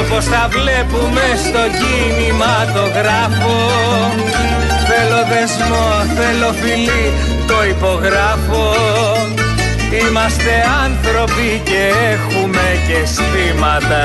Όπως τα βλέπουμε στο κινηματογράφο, θέλω δεσμό, θέλω φιλί, το υπογράφω. Είμαστε άνθρωποι και έχουμε και αισθήματα.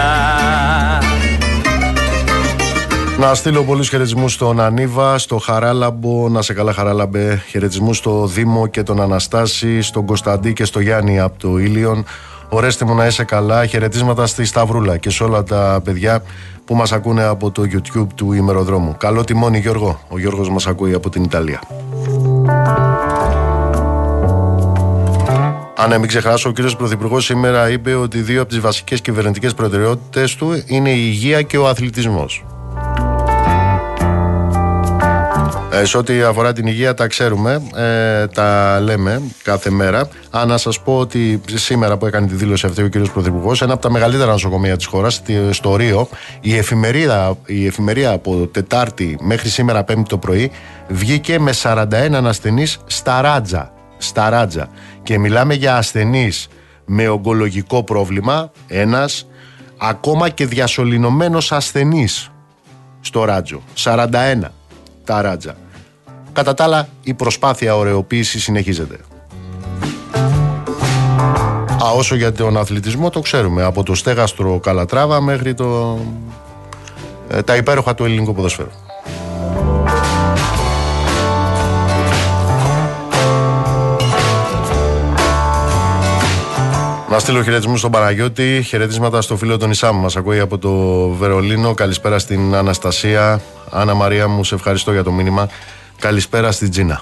Να στείλω πολλούς χαιρετισμούς στον Ανίβα, στο Χαράλαμπο, να σε καλά Χαράλαμπε, χαιρετισμούς στο Δήμο και τον Αναστάση, στον Κωνσταντή και στο Γιάννη από το Ήλιον. Ορέστη μου να είσαι καλά, χαιρετίσματα στη Σταυρούλα και σε όλα τα παιδιά που μας ακούνε από το YouTube του ημεροδρόμου. Καλό τιμόνι Γιώργο, ο Γιώργος μας ακούει από την Ιταλία. Αν μην ξεχάσω, ο κύριος Πρωθυπουργός σήμερα είπε ότι δύο από τις βασικές κυβερνητικές προτεραιότητες του είναι η υγεία και ο αθλητισμός. Σε ό,τι αφορά την υγεία τα ξέρουμε, τα λέμε κάθε μέρα. Αν να σας πω ότι σήμερα που έκανε τη δήλωση αυτή ο κ. Πρωθυπουργός, ένα από τα μεγαλύτερα νοσοκομεία της χώρας, στο Ρίο, η εφημερίδα από Τετάρτη μέχρι σήμερα Πέμπτη το πρωί βγήκε με 41 ασθενείς στα Ράτζα. Και μιλάμε για ασθενείς με ογκολογικό πρόβλημα, ένας ακόμα και διασωληνωμένος ασθενής στο Ράτζο, 41 τα Ράτζα. Κατά τα άλλα, η προσπάθεια ωραιοποίησης συνεχίζεται. Α, όσο για τον αθλητισμό το ξέρουμε, από το στέγαστρο Καλατράβα μέχρι τα υπέροχα του ελληνικού ποδοσφαίρου. Να στείλω χαιρετισμού στον Παναγιώτη, χαιρετίσματα στο φίλο τον Ισάμ, μας ακούει από το Βερολίνο. Καλησπέρα στην Αναστασία. Άννα Μαρία μου, σε ευχαριστώ για το μήνυμα. Καλησπέρα στην Τζίνα.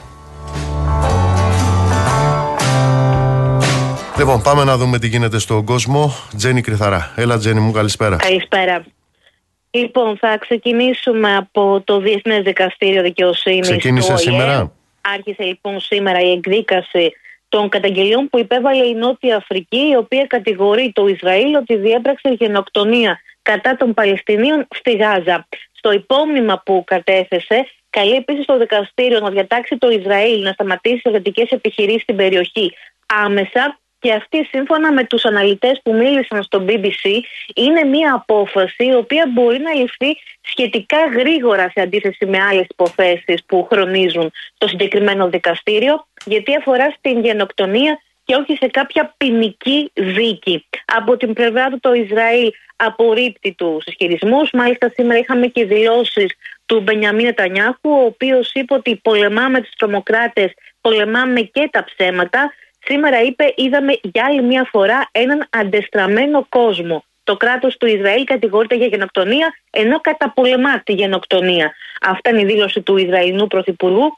Λοιπόν, πάμε να δούμε τι γίνεται στον κόσμο. Τζένι Κριθαρά. Έλα Τζένι μου, καλησπέρα. Καλησπέρα. Λοιπόν, θα ξεκινήσουμε από το Διεθνές Δικαστήριο Δικαιοσύνης. Ξεκίνησε σήμερα. Άρχισε λοιπόν σήμερα η εκδίκαση των καταγγελιών που υπέβαλε η Νότια Αφρική, η οποία κατηγορεί το Ισραήλ ότι διέπραξε γενοκτονία κατά των Παλαιστινίων στη Γάζα. Στο υπόμνημα που κατέθεσε, καλεί επίσης το δικαστήριο να διατάξει το Ισραήλ να σταματήσει στρατιωτικές επιχειρήσεις στην περιοχή άμεσα, και αυτή, σύμφωνα με τους αναλυτές που μίλησαν στο BBC, είναι μια απόφαση η οποία μπορεί να ληφθεί σχετικά γρήγορα σε αντίθεση με άλλες υποθέσεις που χρονίζουν το συγκεκριμένο δικαστήριο, γιατί αφορά στην γενοκτονία και όχι σε κάποια ποινική δίκη. Από την πλευρά του το Ισραήλ απορρίπτει τους ισχυρισμούς. Μάλιστα σήμερα είχαμε και δηλώσεις του Μπενιαμίν Νετανιάχου, ο οποίος είπε ότι πολεμάμε τους τρομοκράτες, πολεμάμε και τα ψέματα. Σήμερα είπε, είδαμε για άλλη μια φορά έναν αντεστραμμένο κόσμο. Το κράτος του Ισραήλ κατηγορείται για γενοκτονία, ενώ καταπολεμά τη γενοκτονία. Αυτά είναι η δήλωση του Ισραηλινού Πρωθυπουργού.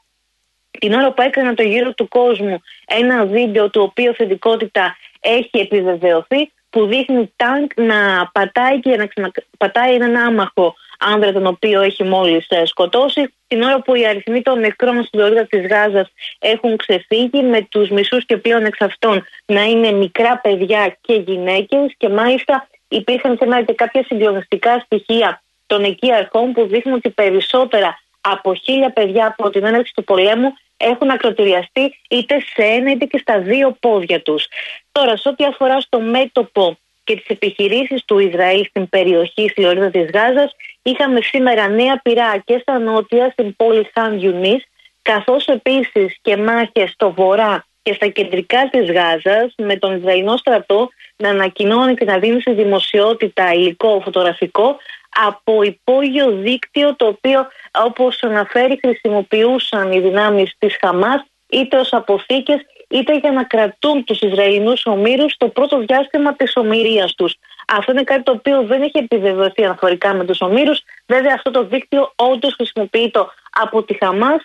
Την ώρα που έκανα το γύρο του κόσμου ένα βίντεο, του οποίου θετικότητα έχει επιβεβαιωθεί, που δείχνει τάγκ να πατάει και να ξαναπατάει έναν άμαχο άνδρα, τον οποίο έχει μόλις σκοτώσει. Την ώρα που οι αριθμοί των νεκρών στην ορίδα της Γάζας έχουν ξεφύγει, με τους μισούς και πλέον εξ αυτών να είναι μικρά παιδιά και γυναίκες, και μάλιστα υπήρχαν σήμερα και κάποια συγκλονιστικά στοιχεία των εκεί αρχών που δείχνουν ότι περισσότερα από 1.000 παιδιά από την έναρξη του πολέμου έχουν ακροτηριαστεί είτε σε ένα είτε και στα δύο πόδια τους. Τώρα, σε ό,τι αφορά στο μέτωπο και τις επιχειρήσεις του Ισραήλ στην περιοχή, στη λωρίδα της Γάζας, είχαμε σήμερα νέα πυρά και στα νότια, στην πόλη Χάν Γιουνίς, καθώς επίσης και μάχες στο βορρά και στα κεντρικά της Γάζας, με τον Ισραηλινό στρατό να ανακοινώνει και να δίνει στη δημοσιότητα υλικό φωτογραφικό από υπόγειο δίκτυο, το οποίο, όπως αναφέρει, χρησιμοποιούσαν οι δυνάμεις της Χαμάς είτε ως αποθήκες είτε για να κρατούν τους Ισραηλινούς ομήρους στο πρώτο διάστημα της ομηρίας τους. Αυτό είναι κάτι το οποίο δεν έχει επιβεβαιωθεί αναφορικά με τους ομήρους. Βέβαια, αυτό το δίκτυο όντως χρησιμοποιείται από τη Χαμάς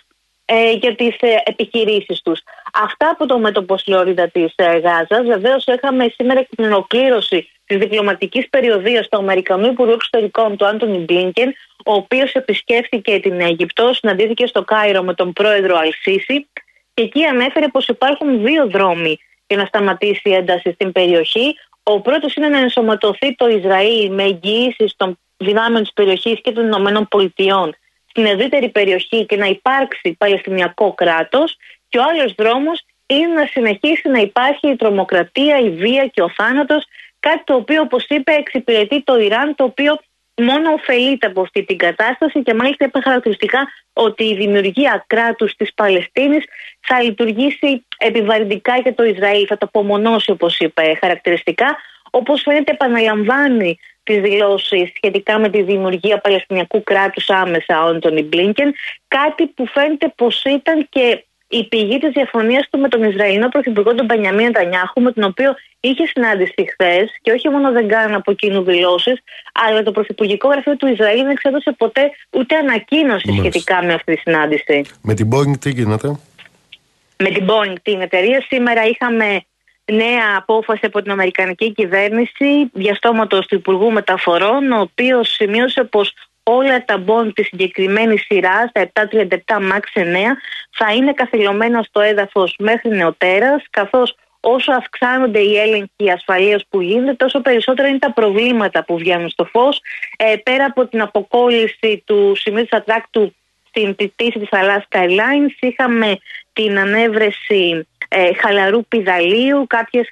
για τις επιχειρήσεις τους. Αυτά από το μέτωπο στη λωρίδα της Γάζας. Βεβαίως, είχαμε σήμερα την ολοκλήρωση της διπλωματικής περιοδίας του Αμερικανού Υπουργού Εξωτερικών, του Άντονι Μπλίνκεν, ο οποίος επισκέφθηκε την Αιγυπτό, συναντήθηκε στο Κάιρο με τον πρόεδρο Αλ-Σίσι. Και εκεί ανέφερε πως υπάρχουν δύο δρόμοι για να σταματήσει η ένταση στην περιοχή. Ο πρώτος είναι να ενσωματωθεί το Ισραήλ με εγγυήσεις των δυνάμεων της περιοχής και των ΗΠΑ στην ευρύτερη περιοχή και να υπάρξει παλαιστινιακό κράτος. Και ο άλλος δρόμος είναι να συνεχίσει να υπάρχει η τρομοκρατία, η βία και ο θάνατος. Κάτι το οποίο, όπως είπε, εξυπηρετεί το Ιράν, το οποίο μόνο ωφελείται από αυτή την κατάσταση και μάλιστα είπε χαρακτηριστικά ότι η δημιουργία κράτους της Παλαιστίνης θα λειτουργήσει επιβαρυντικά για το Ισραήλ, θα το απομονώσει, όπως είπε χαρακτηριστικά. Όπως φαίνεται, επαναλαμβάνει τις δηλώσεις σχετικά με τη δημιουργία Παλαιστινιακού κράτους άμεσα ο Άντονι Μπλίνκεν, κάτι που φαίνεται πως ήταν και η πηγή της διαφωνίας του με τον Ισραηλινό Πρωθυπουργό τον Μπενιαμίν Νετανιάχου, με τον οποίο είχε συνάντηση χθες, και όχι μόνο δεν κάνανε από εκείνου δηλώσεις, αλλά το Πρωθυπουργικό Γραφείο του Ισραήλ δεν εξέδωσε ποτέ ούτε ανακοίνωση σχετικά με αυτή τη συνάντηση. Με την Boeing τι γίνεται? Με την Boeing, την εταιρεία, σήμερα είχαμε νέα απόφαση από την Αμερικανική κυβέρνηση διαστόματος του Υπουργού Μεταφορών, ο οποίος σημείωσε πως όλα τα Boeing της συγκεκριμένης σειράς, τα 737 MAX 9, θα είναι καθυλωμένα στο έδαφος μέχρι νεοτέρας, καθώς όσο αυξάνονται οι έλεγχοι ασφαλείας που γίνονται, τόσο περισσότερα είναι τα προβλήματα που βγαίνουν στο φως. Πέρα από την αποκόλληση του σημείου της ατράκτου στην πτήση της Alaska Airlines, είχαμε την ανέβρεση χαλαρού πιδαλίου, κάποιες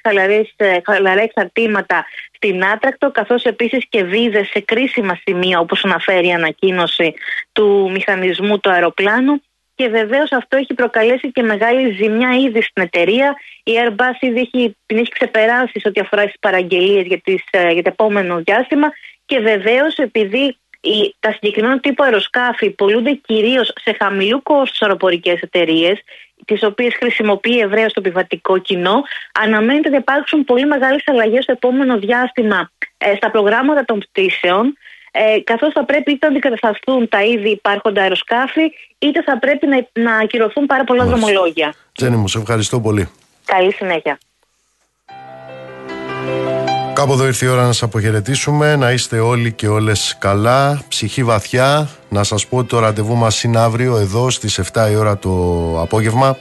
χαλαρά εξαρτήματα στην άτρακτο, καθώς επίσης και βίδες σε κρίσιμα σημεία, όπως αναφέρει η ανακοίνωση του μηχανισμού του αεροπλάνου. Και βεβαίως αυτό έχει προκαλέσει και μεγάλη ζημιά ήδη στην εταιρεία. Η Airbus ήδη την έχει ξεπεράσει σε ό,τι αφορά τις παραγγελίες για το επόμενο διάστημα. Και βεβαίως, επειδή τα συγκεκριμένα τύπου αεροσκάφη πωλούνται κυρίως σε χαμηλού κόστους αεροπορικές εταιρείες, τις οποίες χρησιμοποιεί ευρέως το επιβατικό κοινό, αναμένεται να υπάρξουν πολύ μεγάλες αλλαγές στο επόμενο διάστημα στα προγράμματα των πτήσεων, καθώς θα πρέπει είτε να αντικατασταθούν τα ήδη υπάρχοντα αεροσκάφη, είτε θα πρέπει να ακυρωθούν πάρα πολλά δρομολόγια. Τζένι μου, σε ευχαριστώ πολύ. Καλή συνέχεια. Κάπου εδώ ήρθε η ώρα να σας αποχαιρετήσουμε. Να είστε όλοι και όλες καλά, ψυχή βαθιά. Να σας πω ότι το ραντεβού μας είναι αύριο εδώ στις 7 η ώρα το απόγευμα,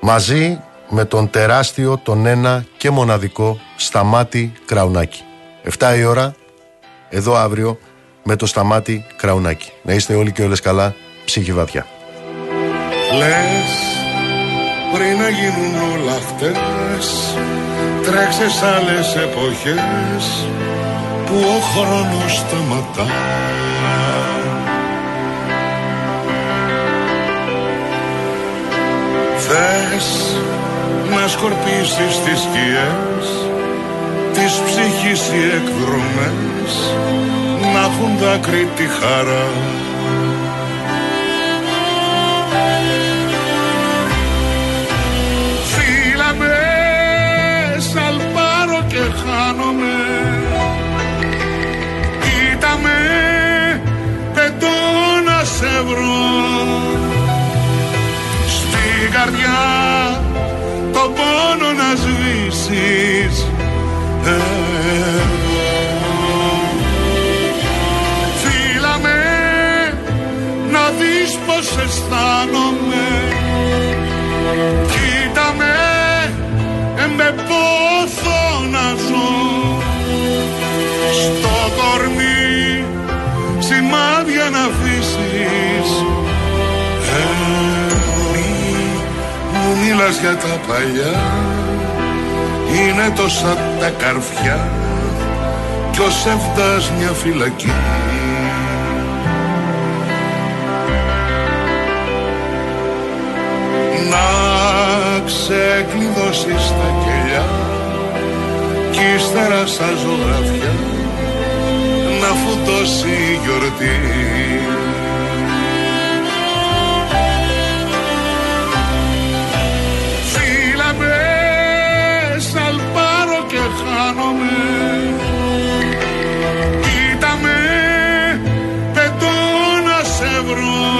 μαζί με τον τεράστιο, τον ένα και μοναδικό Σταμάτη Κραουνάκη. 7 η ώρα, εδώ αύριο, με το Σταμάτη Κραουνάκη. Να είστε όλοι και όλες καλά, ψυχή βαθιά. Λες πριν να γίνουν όλα αυτές, τρέξε σ' άλλες εποχές που ο χρόνος σταματά. Θες να σκορπίσεις τις σκιές της ψυχής οι εκδρομές, να έχουν δάκρυ τη χαρά. Χάνομαι, κοίτα με, πετώ να σε βρω. Στην καρδιά το πόνο να σβήσεις. Φίλα με, να δεις πως αισθάνομαι. Κοίτα με, με πόθο να ζω. όρνη σημάδια να αφήσεις. Μου μιλάς για τα παλιά, είναι τόσα τα καρφιά κι ο σεύτας μια φυλακή. Να ξεκλειδώσεις τα κελιά κι ύστερα σαν ζωγραφιά να φουντώσει η γιορτή. Φύλαμε, σαλπάρω και χάνομαι. Κοίτα με, πετώ να σε βρω.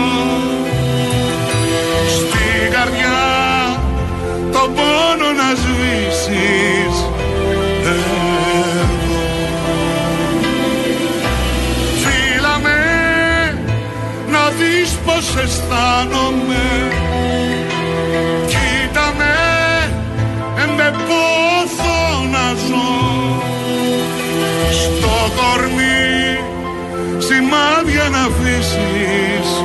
Στην καρδιά τον πόνο να σβήσεις. Φύλαμε, να δεις πως αισθάνομαι. Κοίτα με, με πόθο να ζω. Στο κορμί σημάδια να αφήσεις.